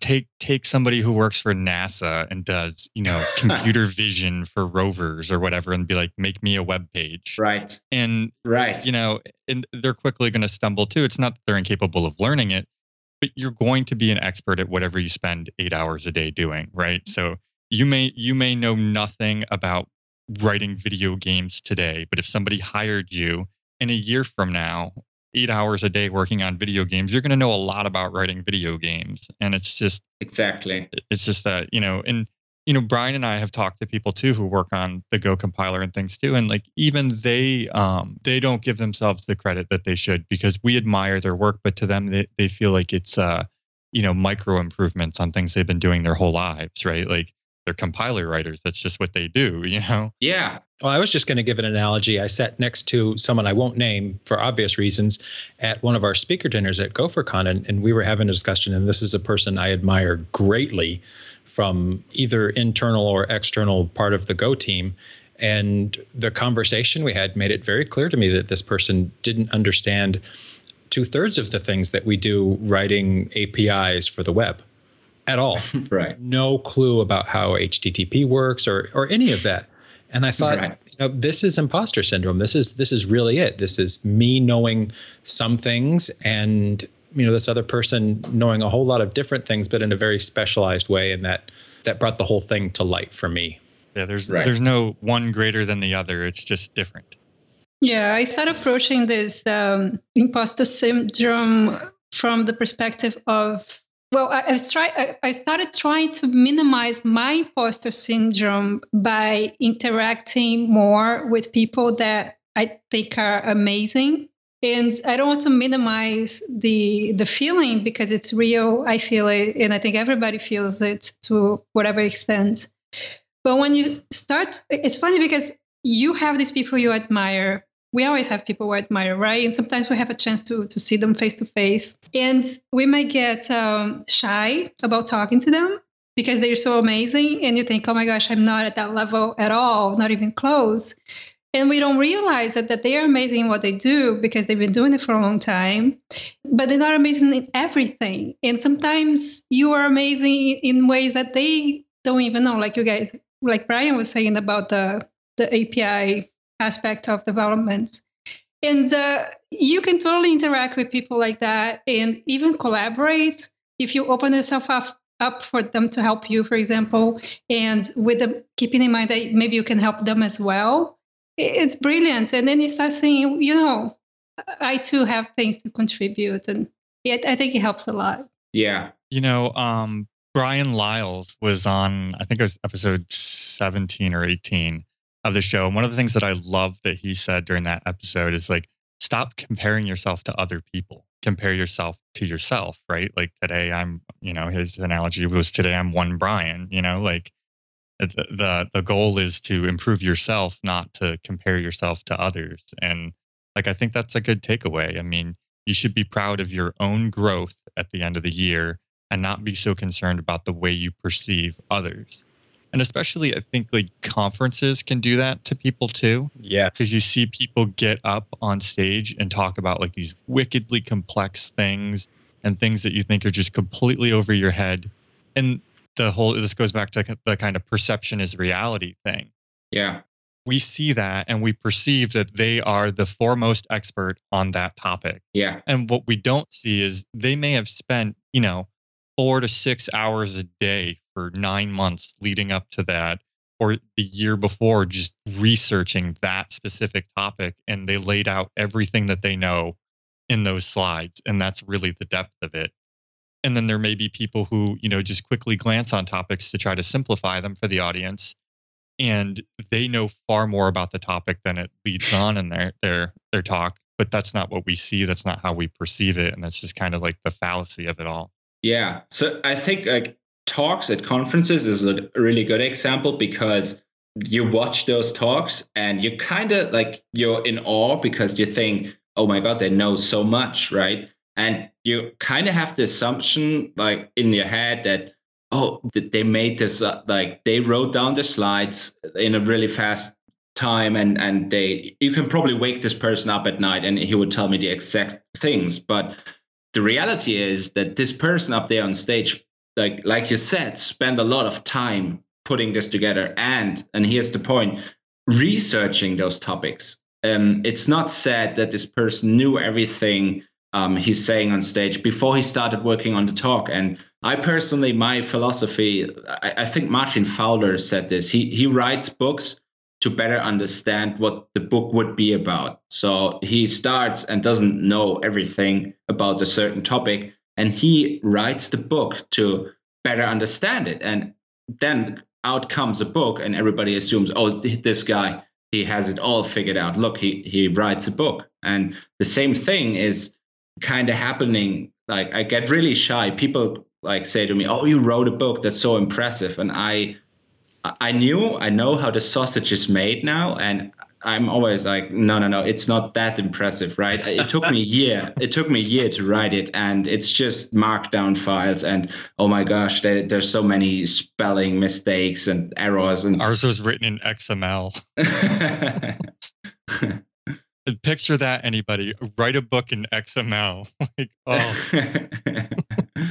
take somebody who works for NASA and does, you know, computer vision for rovers or whatever and be like, make me a web page. Right. And, right, you know, and they're quickly going to stumble too. It's not that they're incapable of learning it, but you're going to be an expert at whatever you spend 8 hours a day doing, right? So you may know nothing about writing video games today, but if somebody hired you in a year from now, 8 hours a day working on video games, you're going to know a lot about writing video games. And it's just exactly, it's just that, you know, and, you know, Brian and I have talked to people too who work on the Go compiler and things too, and like even they don't give themselves the credit that they should, because we admire their work, but to them they feel like it's you know, micro improvements on things they've been doing their whole lives, right? Like, they're compiler writers. That's just what they do, you know? Yeah. Well, I was just going to give an analogy. I sat next to someone I won't name for obvious reasons at one of our speaker dinners at GopherCon, and we were having a discussion, and this is a person I admire greatly from either internal or external part of the Go team. And the conversation we had made it very clear to me that this person didn't understand 2/3 of the things that we do writing APIs for the web. At all. Right. No clue about how HTTP works or any of that. And I thought, right, you know, this is imposter syndrome. This is really it. This is me knowing some things and, you know, this other person knowing a whole lot of different things, but in a very specialized way. And that brought the whole thing to light for me. Yeah, there's no one greater than the other. It's just different. Yeah, I started approaching this imposter syndrome from the perspective of, well, I started trying to minimize my imposter syndrome by interacting more with people that I think are amazing. And I don't want to minimize the feeling, because it's real. I feel it, and I think everybody feels it to whatever extent. But when you start, it's funny because you have these people you admire. We always have people we admire, right? And sometimes we have a chance to see them face to face. And we might get shy about talking to them because they're so amazing. And you think, oh my gosh, I'm not at that level at all, not even close. And we don't realize that they are amazing in what they do because they've been doing it for a long time. But they're not amazing in everything. And sometimes you are amazing in ways that they don't even know. Like you guys, like Brian was saying about the API aspect of development. And you can totally interact with people like that and even collaborate if you open yourself up for them to help you, for example, and with them keeping in mind that maybe you can help them as well. It's brilliant. And then you start saying, you know, I too have things to contribute. And I think it helps a lot. Yeah. You know, Brian Lyles was on, I think it was episode 17 or 18. Of the show. And one of the things that I love that he said during that episode is like, stop comparing yourself to other people, compare yourself to yourself, right? Like today I'm, you know, his analogy was today I'm one Brian, you know, like the goal is to improve yourself, not to compare yourself to others. And like, I think that's a good takeaway. I mean, You should be proud of your own growth at the end of the year and not be so concerned about the way you perceive others. And especially, I think, like, conferences can do that to people too. Yes. Because you see people get up on stage and talk about, like, these wickedly complex things and things that you think are just completely over your head. And the whole, this goes back to the kind of perception is reality thing. Yeah. We see that and we perceive that they are the foremost expert on that topic. Yeah. And what we don't see is they may have spent, you know, 4 to 6 hours a day for 9 months leading up to that, or the year before, just researching that specific topic, and they laid out everything that they know in those slides, and that's really the depth of it. And then there may be people who, you know, just quickly glance on topics to try to simplify them for the audience, and they know far more about the topic than it leads on in their talk. But that's not what we see. That's not how we perceive it, and that's just kind of like the fallacy of it all. Yeah. So I think, like, talks at conferences is a really good example, because you watch those talks and you kind of, like, you're in awe because you think, oh my God, they know so much, right? And you kind of have the assumption, like, in your head that, oh, they made this, like, they wrote down the slides in a really fast time, and they, you can probably wake this person up at night and he would tell me the exact things. But the reality is that this person up there on stage, like you said, spent a lot of time putting this together. And here's the point, researching those topics. It's not said that this person knew everything he's saying on stage before he started working on the talk. And I personally, my philosophy, I think Martin Fowler said this, he writes books to better understand what the book would be about. So he starts and doesn't know everything about a certain topic, and he writes the book to better understand it. And then out comes a book and everybody assumes, oh, this guy, he has it all figured out. Look, he writes a book. And the same thing is kind of happening. Like, I get really shy. People, like, say to me, oh, you wrote a book. That's so impressive. And I know how the sausage is made now. And I'm always like, no, it's not that impressive, right? It took me a year to write it. And it's just markdown files. And oh my gosh, there's so many spelling mistakes and errors. And ours was written in XML. Picture that, anybody. Write a book in XML. Like, oh.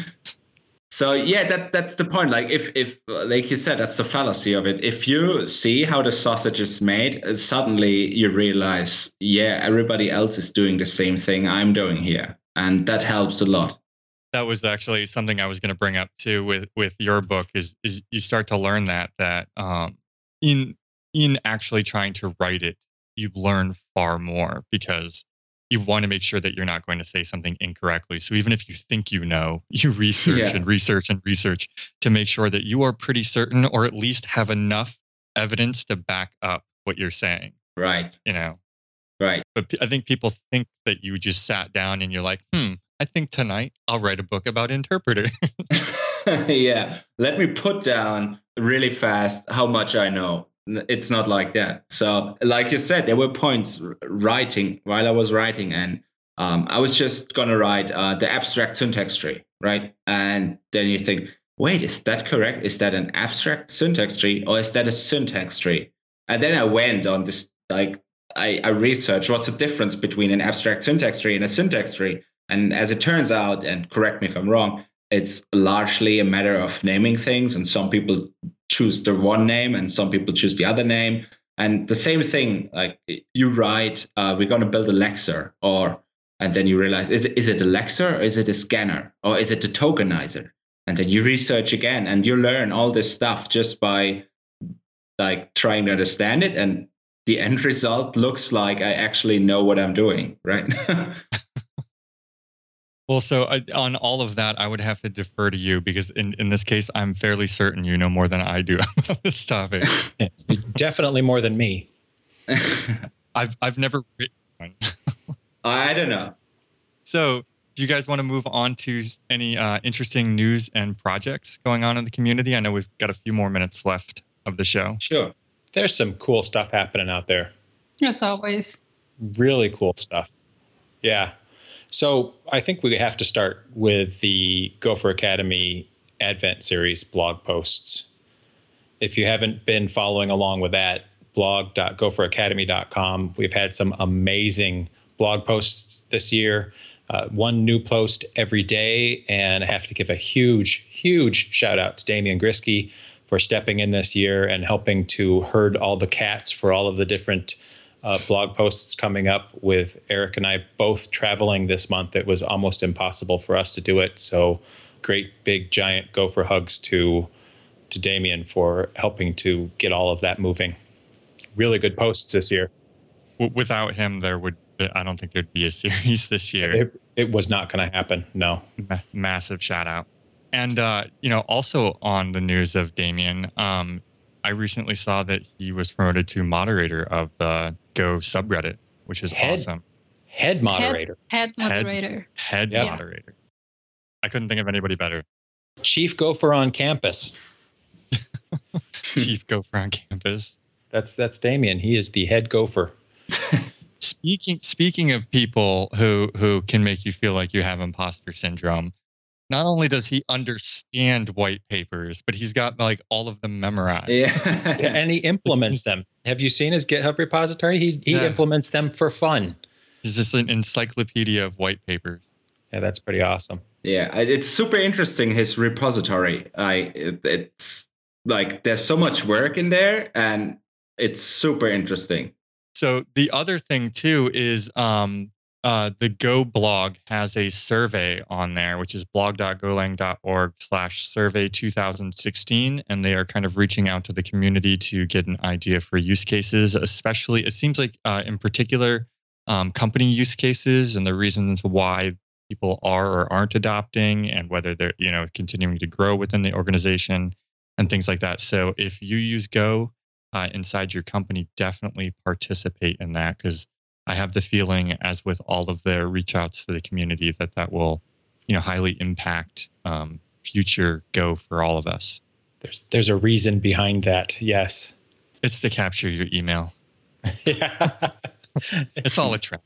So yeah, that's the point. Like, if like you said, that's the fallacy of it. If you see how the sausage is made, suddenly you realize, yeah, everybody else is doing the same thing I'm doing here, and that helps a lot. That was actually something I was going to bring up too with your book. Is you start to learn that in actually trying to write it, you learn far more, because you want to make sure that you're not going to say something incorrectly. So even if you think you know, you research and research and research to make sure that you are pretty certain, or at least have enough evidence to back up what you're saying. Right. You know. Right. But I think people think that you just sat down and you're like, I think tonight I'll write a book about interpreters. Yeah. Let me put down really fast how much I know. It's not like that. So like you said, there were points while I was writing, and I was just going to write the abstract syntax tree, right? And then you think, wait, is that correct? Is that an abstract syntax tree, or is that a syntax tree? And then I went on this, like, I researched what's the difference between an abstract syntax tree and a syntax tree. And as it turns out, and correct me if I'm wrong, it's largely a matter of naming things, and some people choose the one name and some people choose the other name. And the same thing, like, you write, we're going to build a lexer, and then you realize, is it a lexer, or is it a scanner, or is it a tokenizer? And then you research again, and you learn all this stuff just by, like, trying to understand it. And the end result looks like I actually know what I'm doing, right? Well, so on all of that, I would have to defer to you, because in this case, I'm fairly certain you know more than I do about this topic. Definitely more than me. I've never written one. I don't know. So do you guys want to move on to any interesting news and projects going on in the community? I know we've got a few more minutes left of the show. Sure. There's some cool stuff happening out there. As always. Really cool stuff. Yeah. So I think we have to start with the Gopher Academy Advent Series blog posts. If you haven't been following along with that, blog.gopheracademy.com. We've had some amazing blog posts this year. One new post every day, and I have to give a huge, huge shout out to Damian Grisky for stepping in this year and helping to herd all the cats for all of the different blog posts coming up. With Eric and I both traveling this month, it was almost impossible for us to do it. So great big giant gopher hugs to Damian for helping to get all of that moving. Really good posts this year. Without him, I don't think there'd be a series this year. It was not going to happen. No. Massive shout out. And, also on the news of Damian, I recently saw that he was promoted to moderator of the Go subreddit, which is awesome. Head moderator. Head moderator. I couldn't think of anybody better. Chief Gopher on campus. Chief Gopher on campus. That's Damian. He is the head gopher. Speaking of people who can make you feel like you have imposter syndrome, not only does he understand white papers, but he's got like all of them memorized. Yeah, and he implements them. Have you seen his GitHub repository? He implements them for fun. He's just an encyclopedia of white papers. Yeah, that's pretty awesome. Yeah, it's super interesting, his repository. It's like there's so much work in there, and it's super interesting. So the other thing, too, is the Go blog has a survey on there, which is blog.golang.org/survey2016. And they are kind of reaching out to the community to get an idea for use cases, especially it seems like in particular company use cases and the reasons why people are or aren't adopting and whether they're, continuing to grow within the organization and things like that. So if you use Go inside your company, definitely participate in that, because I have the feeling, as with all of their reach outs to the community, that will, highly impact future Go for all of us. There's a reason behind that. Yes, it's to capture your email. Yeah, it's all a trap.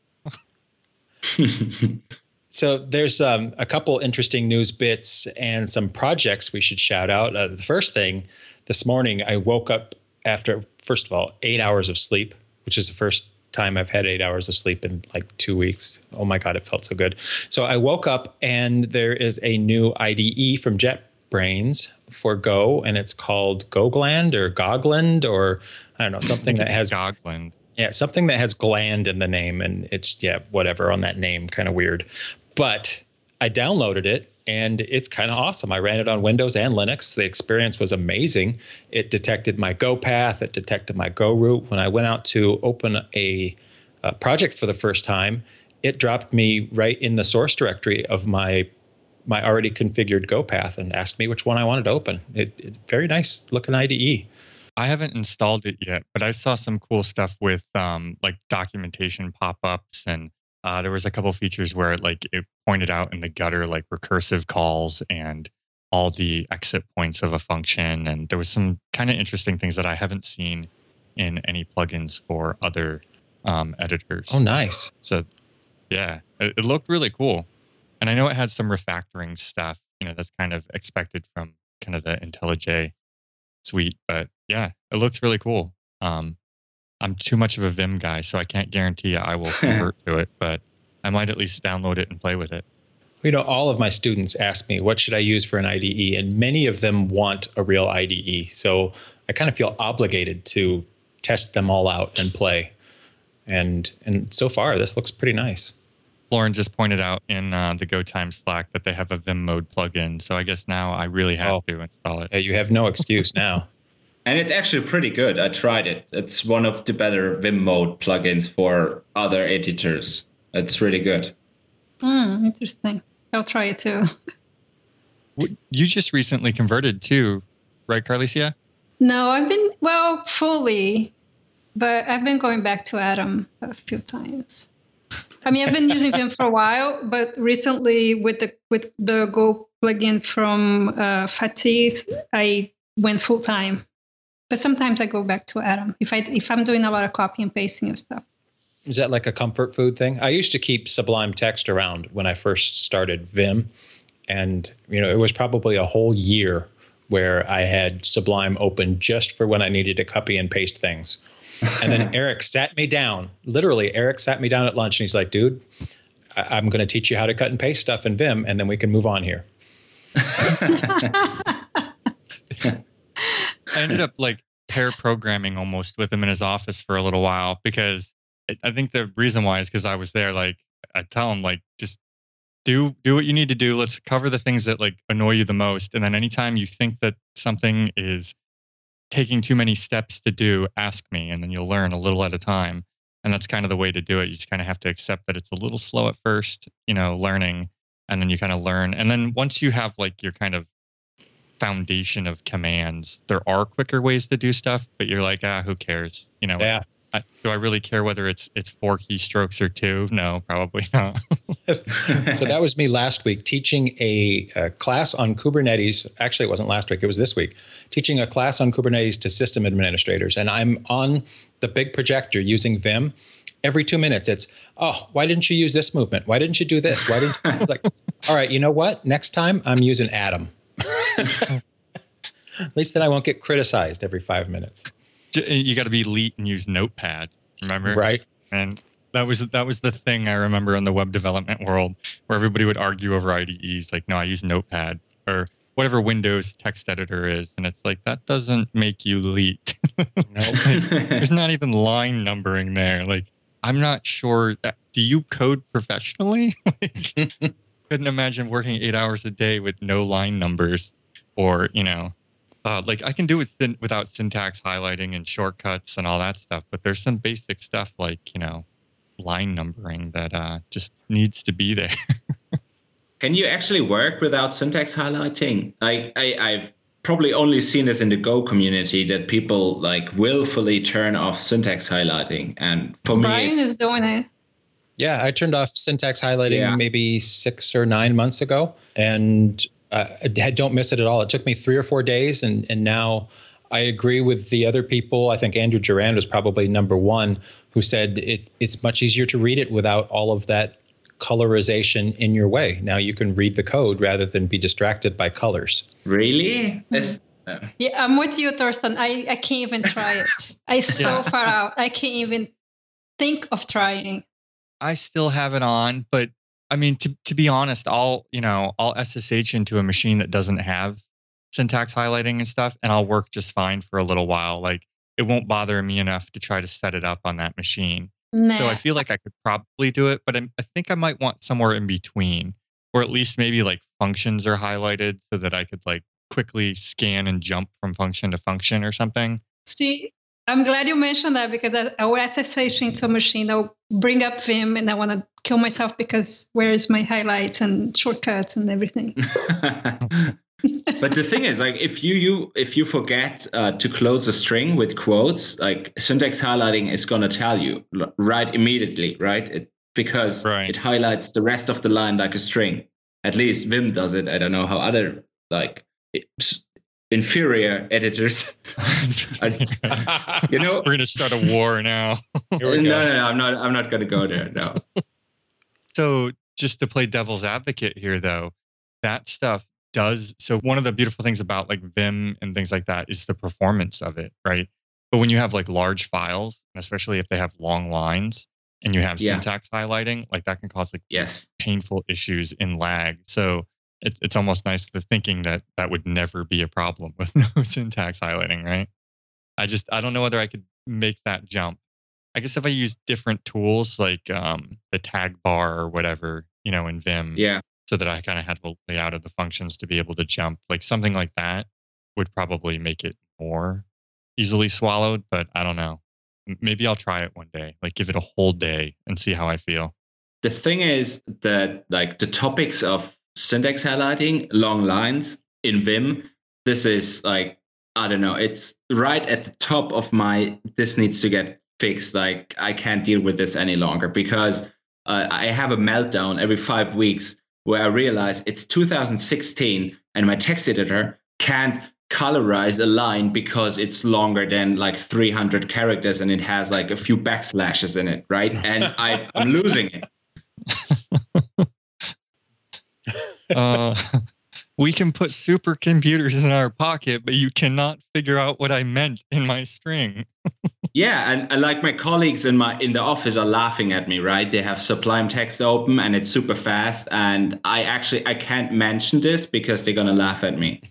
So there's a couple interesting news bits and some projects we should shout out. The first thing, this morning I woke up after, first of all, 8 hours of sleep, which is the first time I've had 8 hours of sleep in like 2 weeks. Oh my God, it felt so good. So I woke up and there is a new IDE from JetBrains for Go, and it's called Gogland or Gogland or I don't know, something that has Gogland. Yeah, something that has gland in the name, and it's, yeah, whatever on that name, kind of weird. But I downloaded it, and it's kind of awesome. I ran it on Windows and Linux. The experience was amazing. It detected my Go path. It detected my Go route. When I went out to open a project for the first time, it dropped me right in the source directory of my already configured Go path and asked me which one I wanted to open. It's very nice looking IDE. I haven't installed it yet, but I saw some cool stuff with like documentation pop-ups, and there was a couple features where it pointed out in the gutter like recursive calls and all the exit points of a function, and there was some kind of interesting things that I haven't seen in any plugins for other editors. Oh, nice! So, yeah, it looked really cool, and I know it had some refactoring stuff. That's kind of expected from kind of the IntelliJ suite, but yeah, it looked really cool. I'm too much of a Vim guy, so I can't guarantee I will convert to it, but I might at least download it and play with it. All of my students ask me, what should I use for an IDE? And many of them want a real IDE. So I kind of feel obligated to test them all out and play. And so far, this looks pretty nice. Lauren just pointed out in the Go Time Slack that they have a Vim mode plugin. So I guess now I really have to install it. Yeah, you have no excuse now. And it's actually pretty good. I tried it. It's one of the better Vim mode plugins for other editors. It's really good. Interesting. I'll try it too. You just recently converted too, right, Carlisia? No, I've been, fully, but I've been going back to Atom a few times. I mean, I've been using Vim for a while, but recently with the Go plugin from Fatih, I went full time. But sometimes I go back to Atom if I'm doing a lot of copy and pasting of stuff. Is that like a comfort food thing? I used to keep Sublime Text around when I first started Vim. And, you know, it was probably a whole year where I had Sublime open just for when I needed to copy and paste things. And then Eric sat me down. Literally, Eric sat me down at lunch and he's like, dude, I'm going to teach you how to cut and paste stuff in Vim, and then we can move on here. I ended up like pair programming almost with him in his office for a little while, because I think the reason why is because I was there. Like, I tell him, like, just do what you need to do. Let's cover the things that like annoy you the most. And then anytime you think that something is taking too many steps to do, ask me, and then you'll learn a little at a time. And that's kind of the way to do it. You just kind of have to accept that it's a little slow at first, you know, learning, and then you kind of learn. And then once you have like your kind of foundation of commands, there are quicker ways to do stuff, but you're like, ah, who cares? You know, yeah. Do I really care whether it's 4 keystrokes or 2? No, probably not. So that was me last week teaching a class on Kubernetes. Actually, it wasn't last week. It was this week. Teaching a class on Kubernetes to system administrators. And I'm on the big projector using Vim. Every 2 minutes, it's, oh, why didn't you use this movement? Why didn't you do this? Why didn't you? It's like, all right, you know what? Next time, I'm using Atom. At least then I won't get criticized every 5 minutes. You got to be elite and use Notepad, remember? Right. And that was the thing I remember in the web development world, where everybody would argue over IDEs. Like, no, I use Notepad or whatever Windows text editor is. And it's like, that doesn't make you elite. Like, there's not even line numbering there. Like, I'm not sure. Do you code professionally? Like, couldn't imagine working 8 hours a day with no line numbers, or, you know. Like, I can do it without syntax highlighting and shortcuts and all that stuff, but there's some basic stuff like, you know, line numbering that just needs to be there. Can you actually work without syntax highlighting? Like, I've probably only seen this in the Go community, that people like willfully turn off syntax highlighting. And for Brian is doing it. Yeah, I turned off syntax highlighting maybe 6 or 9 months ago, and I don't miss it at all. It took me 3 or 4 days, and now I agree with the other people. I think Andrew Durand was probably #1 who said it's much easier to read it without all of that colorization in your way. Now you can read the code rather than be distracted by colors. Really? Yeah, I'm with you, Thorsten. I can't even try it. I'm so far out. I can't even think of trying. I still have it on, but I mean, to be honest, I'll SSH into a machine that doesn't have syntax highlighting and stuff, and I'll work just fine for a little while. Like, it won't bother me enough to try to set it up on that machine. Nah. So I feel like I could probably do it, but I think I might want somewhere in between, or at least maybe like functions are highlighted so that I could like quickly scan and jump from function to function or something. See, I'm glad you mentioned that, because I will SSH into a machine, I'll bring up Vim, and I want to kill myself because where is my highlights and shortcuts and everything? But the thing is, like, if you forget to close a string with quotes, like, syntax highlighting is going to tell you right immediately, right? It highlights the rest of the line like a string. At least Vim does it. I don't know how other like inferior editors. You know, we're gonna start a war now. No, I'm not gonna go there. No. So just to play devil's advocate here, though, that stuff does. So one of the beautiful things about like Vim and things like that is the performance of it, right? But when you have like large files, and especially if they have long lines, and you have syntax highlighting, like, that can cause like painful issues in lag. So it's almost nice, the thinking that would never be a problem with no syntax highlighting, right? I don't know whether I could make that jump. I guess if I use different tools like the tag bar or whatever, you know, in Vim, so that I kind of had the layout of the functions to be able to jump, like something like that would probably make it more easily swallowed. But I don't know. Maybe I'll try it one day, like give it a whole day and see how I feel. The thing is that like the topics of syntax highlighting, long lines in Vim, this is like, I don't know, it's right at the top of my, this needs to get fixed. Like, I can't deal with this any longer, because I have a meltdown every 5 weeks where I realize it's 2016 and my text editor can't colorize a line because it's longer than like 300 characters and it has like a few backslashes in it, right? And I'm losing it. We can put supercomputers in our pocket, but you cannot figure out what I meant in my string. Yeah, and like my colleagues in the office are laughing at me, right? They have Sublime Text open and it's super fast, and I can't mention this because they're gonna laugh at me.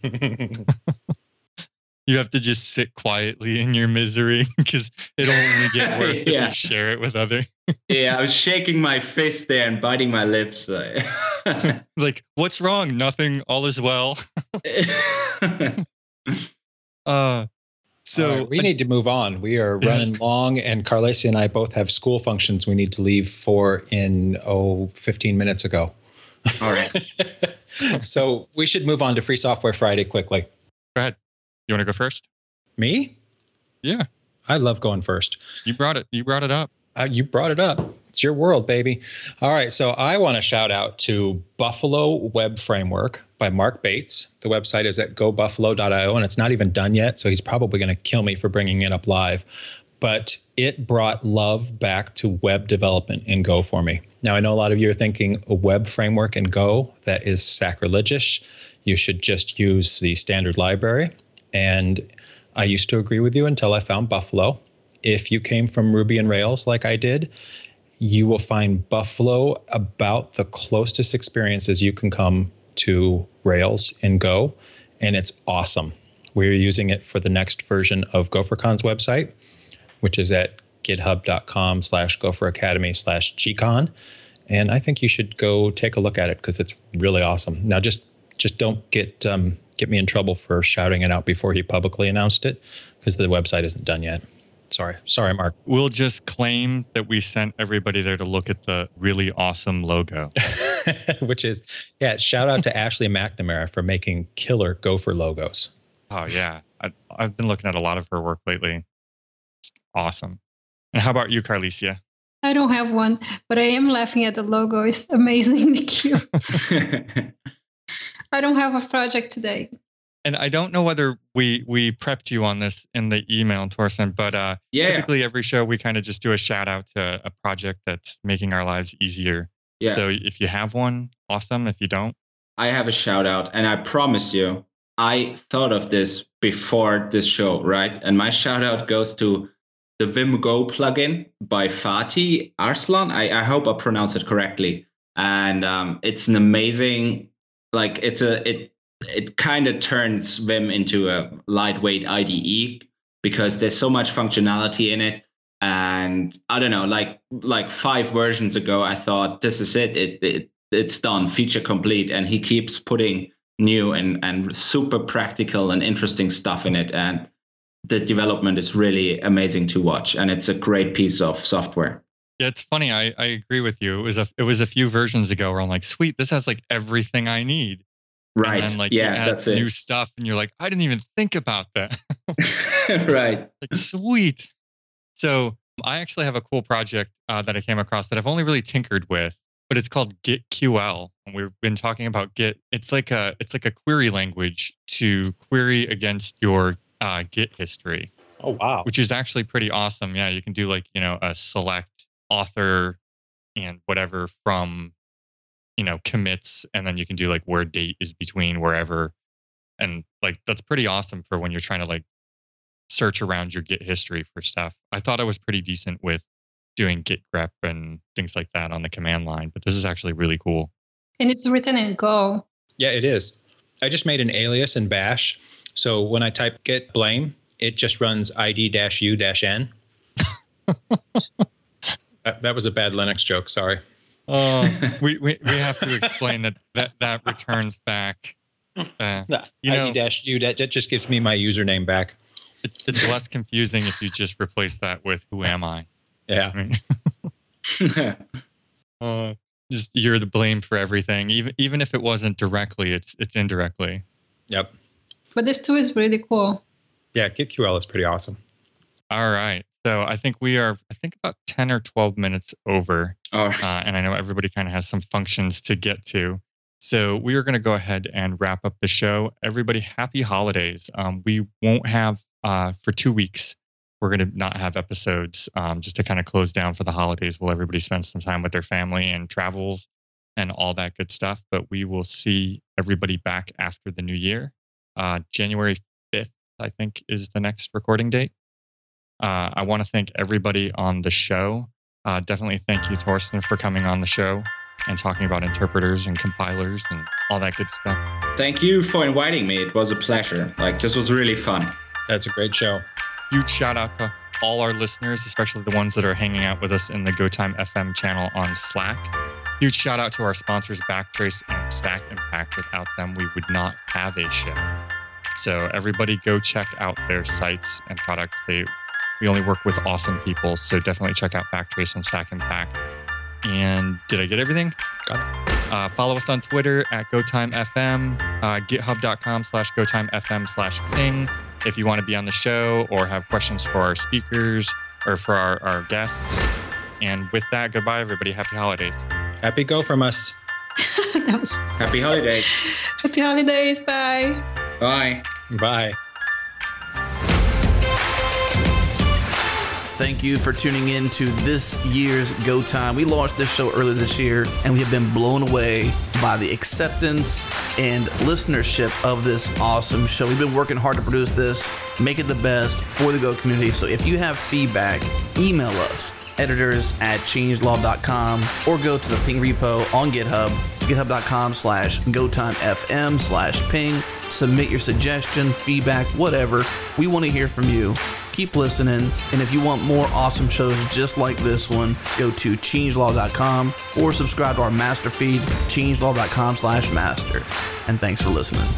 You have to just sit quietly in your misery because it'll only get worse if you share it with others. Yeah, I was shaking my fist there and biting my lips. Like, what's wrong? Nothing. All is well. So we need to move on. We are running long, and Carlisia and I both have school functions we need to leave for in 15 minutes ago. All right. So we should move on to Free Software Friday quickly. Go ahead. You want to go first? Me? Yeah. I love going first. You brought it. You brought it up. You brought it up. It's your world, baby. All right. So I want to shout out to Buffalo Web Framework by Mark Bates. The website is at gobuffalo.io, and it's not even done yet. So he's probably going to kill me for bringing it up live. But it brought love back to web development in Go for me. Now, I know a lot of you are thinking a web framework in Go, that is sacrilegious. You should just use the standard library. And I used to agree with you until I found Buffalo. If you came from Ruby and Rails like I did, you will find Buffalo about the closest experiences you can come to Rails in Go, and it's awesome. We're using it for the next version of GopherCon's website, which is at github.com/gopheracademy/gcon. And I think you should go take a look at it because it's really awesome. Now, just don't get me in trouble for shouting it out before he publicly announced it because the website isn't done yet. Sorry, Mark. We'll just claim that we sent everybody there to look at the really awesome logo. Which is, yeah, shout out to Ashley McNamara for making killer Gopher logos. Oh, yeah. I've been looking at a lot of her work lately. Awesome. And how about you, Carlisia? I don't have one, but I am laughing at the logo. It's amazingly cute. I don't have a project today. And I don't know whether we prepped you on this in the email, Thorsten, but typically every show we kind of just do a shout out to a project that's making our lives easier. Yeah. So if you have one, awesome. If you don't. I have a shout out, and I promise you, I thought of this before this show, right? And my shout out goes to the Vim Go plugin by Fatih Arslan. I hope I pronounced it correctly. And it's an amazing, like it kind of turns Vim into a lightweight IDE because there's so much functionality in it. And I don't know, like 5 versions ago, I thought this is it. It's done, feature complete. And he keeps putting new and super practical and interesting stuff in it. And the development is really amazing to watch. And it's a great piece of software. Yeah, it's funny. I agree with you. It was a few versions ago where I'm like, sweet, this has like everything I need. Right. And then, like, yeah, that's it. New stuff, and you're like, I didn't even think about that. Right. Like, sweet. So I actually have a cool project that I came across that I've only really tinkered with, but it's called GitQL, and we've been talking about Git. It's like a query language to query against your Git history. Oh wow. Which is actually pretty awesome. Yeah, you can do like a select author and whatever from. Commits, and then you can do like where date is between wherever. And like, that's pretty awesome for when you're trying to like search around your Git history for stuff. I thought I was pretty decent with doing Git grep and things like that on the command line, but this is actually really cool. And it's written in Go. Yeah, it is. I just made an alias in Bash. So when I type git blame, it just runs id-u-n. That was a bad Linux joke. Sorry. We have to explain that returns back. ID-U, that just gives me my username back. It's less confusing if you just replace that with who am I? Yeah. Just you're the blame for everything, even if it wasn't directly, it's indirectly. Yep. But this too is really cool. Yeah, GitQL is pretty awesome. All right. So I think we are, about 10 or 12 minutes over, and I know everybody kind of has some functions to get to. So we are going to go ahead and wrap up the show. Everybody, happy holidays. We won't have, for 2 weeks, we're going to not have episodes just to kind of close down for the holidays while everybody spends some time with their family and travels and all that good stuff. But we will see everybody back after the new year. January 5th, I think, is the next recording date. I want to thank everybody on the show. Definitely thank you, Thorsten, for coming on the show and talking about interpreters and compilers and all that good stuff. Thank you for inviting me. It was a pleasure. Like, this was really fun. That's a great show. Huge shout out to all our listeners, especially the ones that are hanging out with us in the Go Time FM channel on Slack. Huge shout out to our sponsors, Backtrace and Stack Impact. Without them, we would not have a show. So everybody go check out their sites and products. We only work with awesome people, so definitely check out Backtrace and Stack Impact. And did I get everything? Got it. Follow us on Twitter at GoTimeFM, github.com/GoTimeFM/ping. If you want to be on the show or have questions for our speakers or for our guests. And with that, goodbye, everybody. Happy holidays. Happy Go from us. Happy holidays. Happy holidays. Bye. Bye. Bye. Thank you for tuning in to this year's Go Time. We launched this show earlier this year, and we have been blown away by the acceptance and listenership of this awesome show. We've been working hard to produce this, make it the best for the Go community. So if you have feedback, email us, editors@changelog.com, or go to the ping repo on GitHub, github.com/gotimefm/ping. Submit your suggestion, feedback, whatever. We want to hear from you. Keep listening, and if you want more awesome shows just like this one, go to changelog.com or subscribe to our master feed, changelog.com/master. And thanks for listening.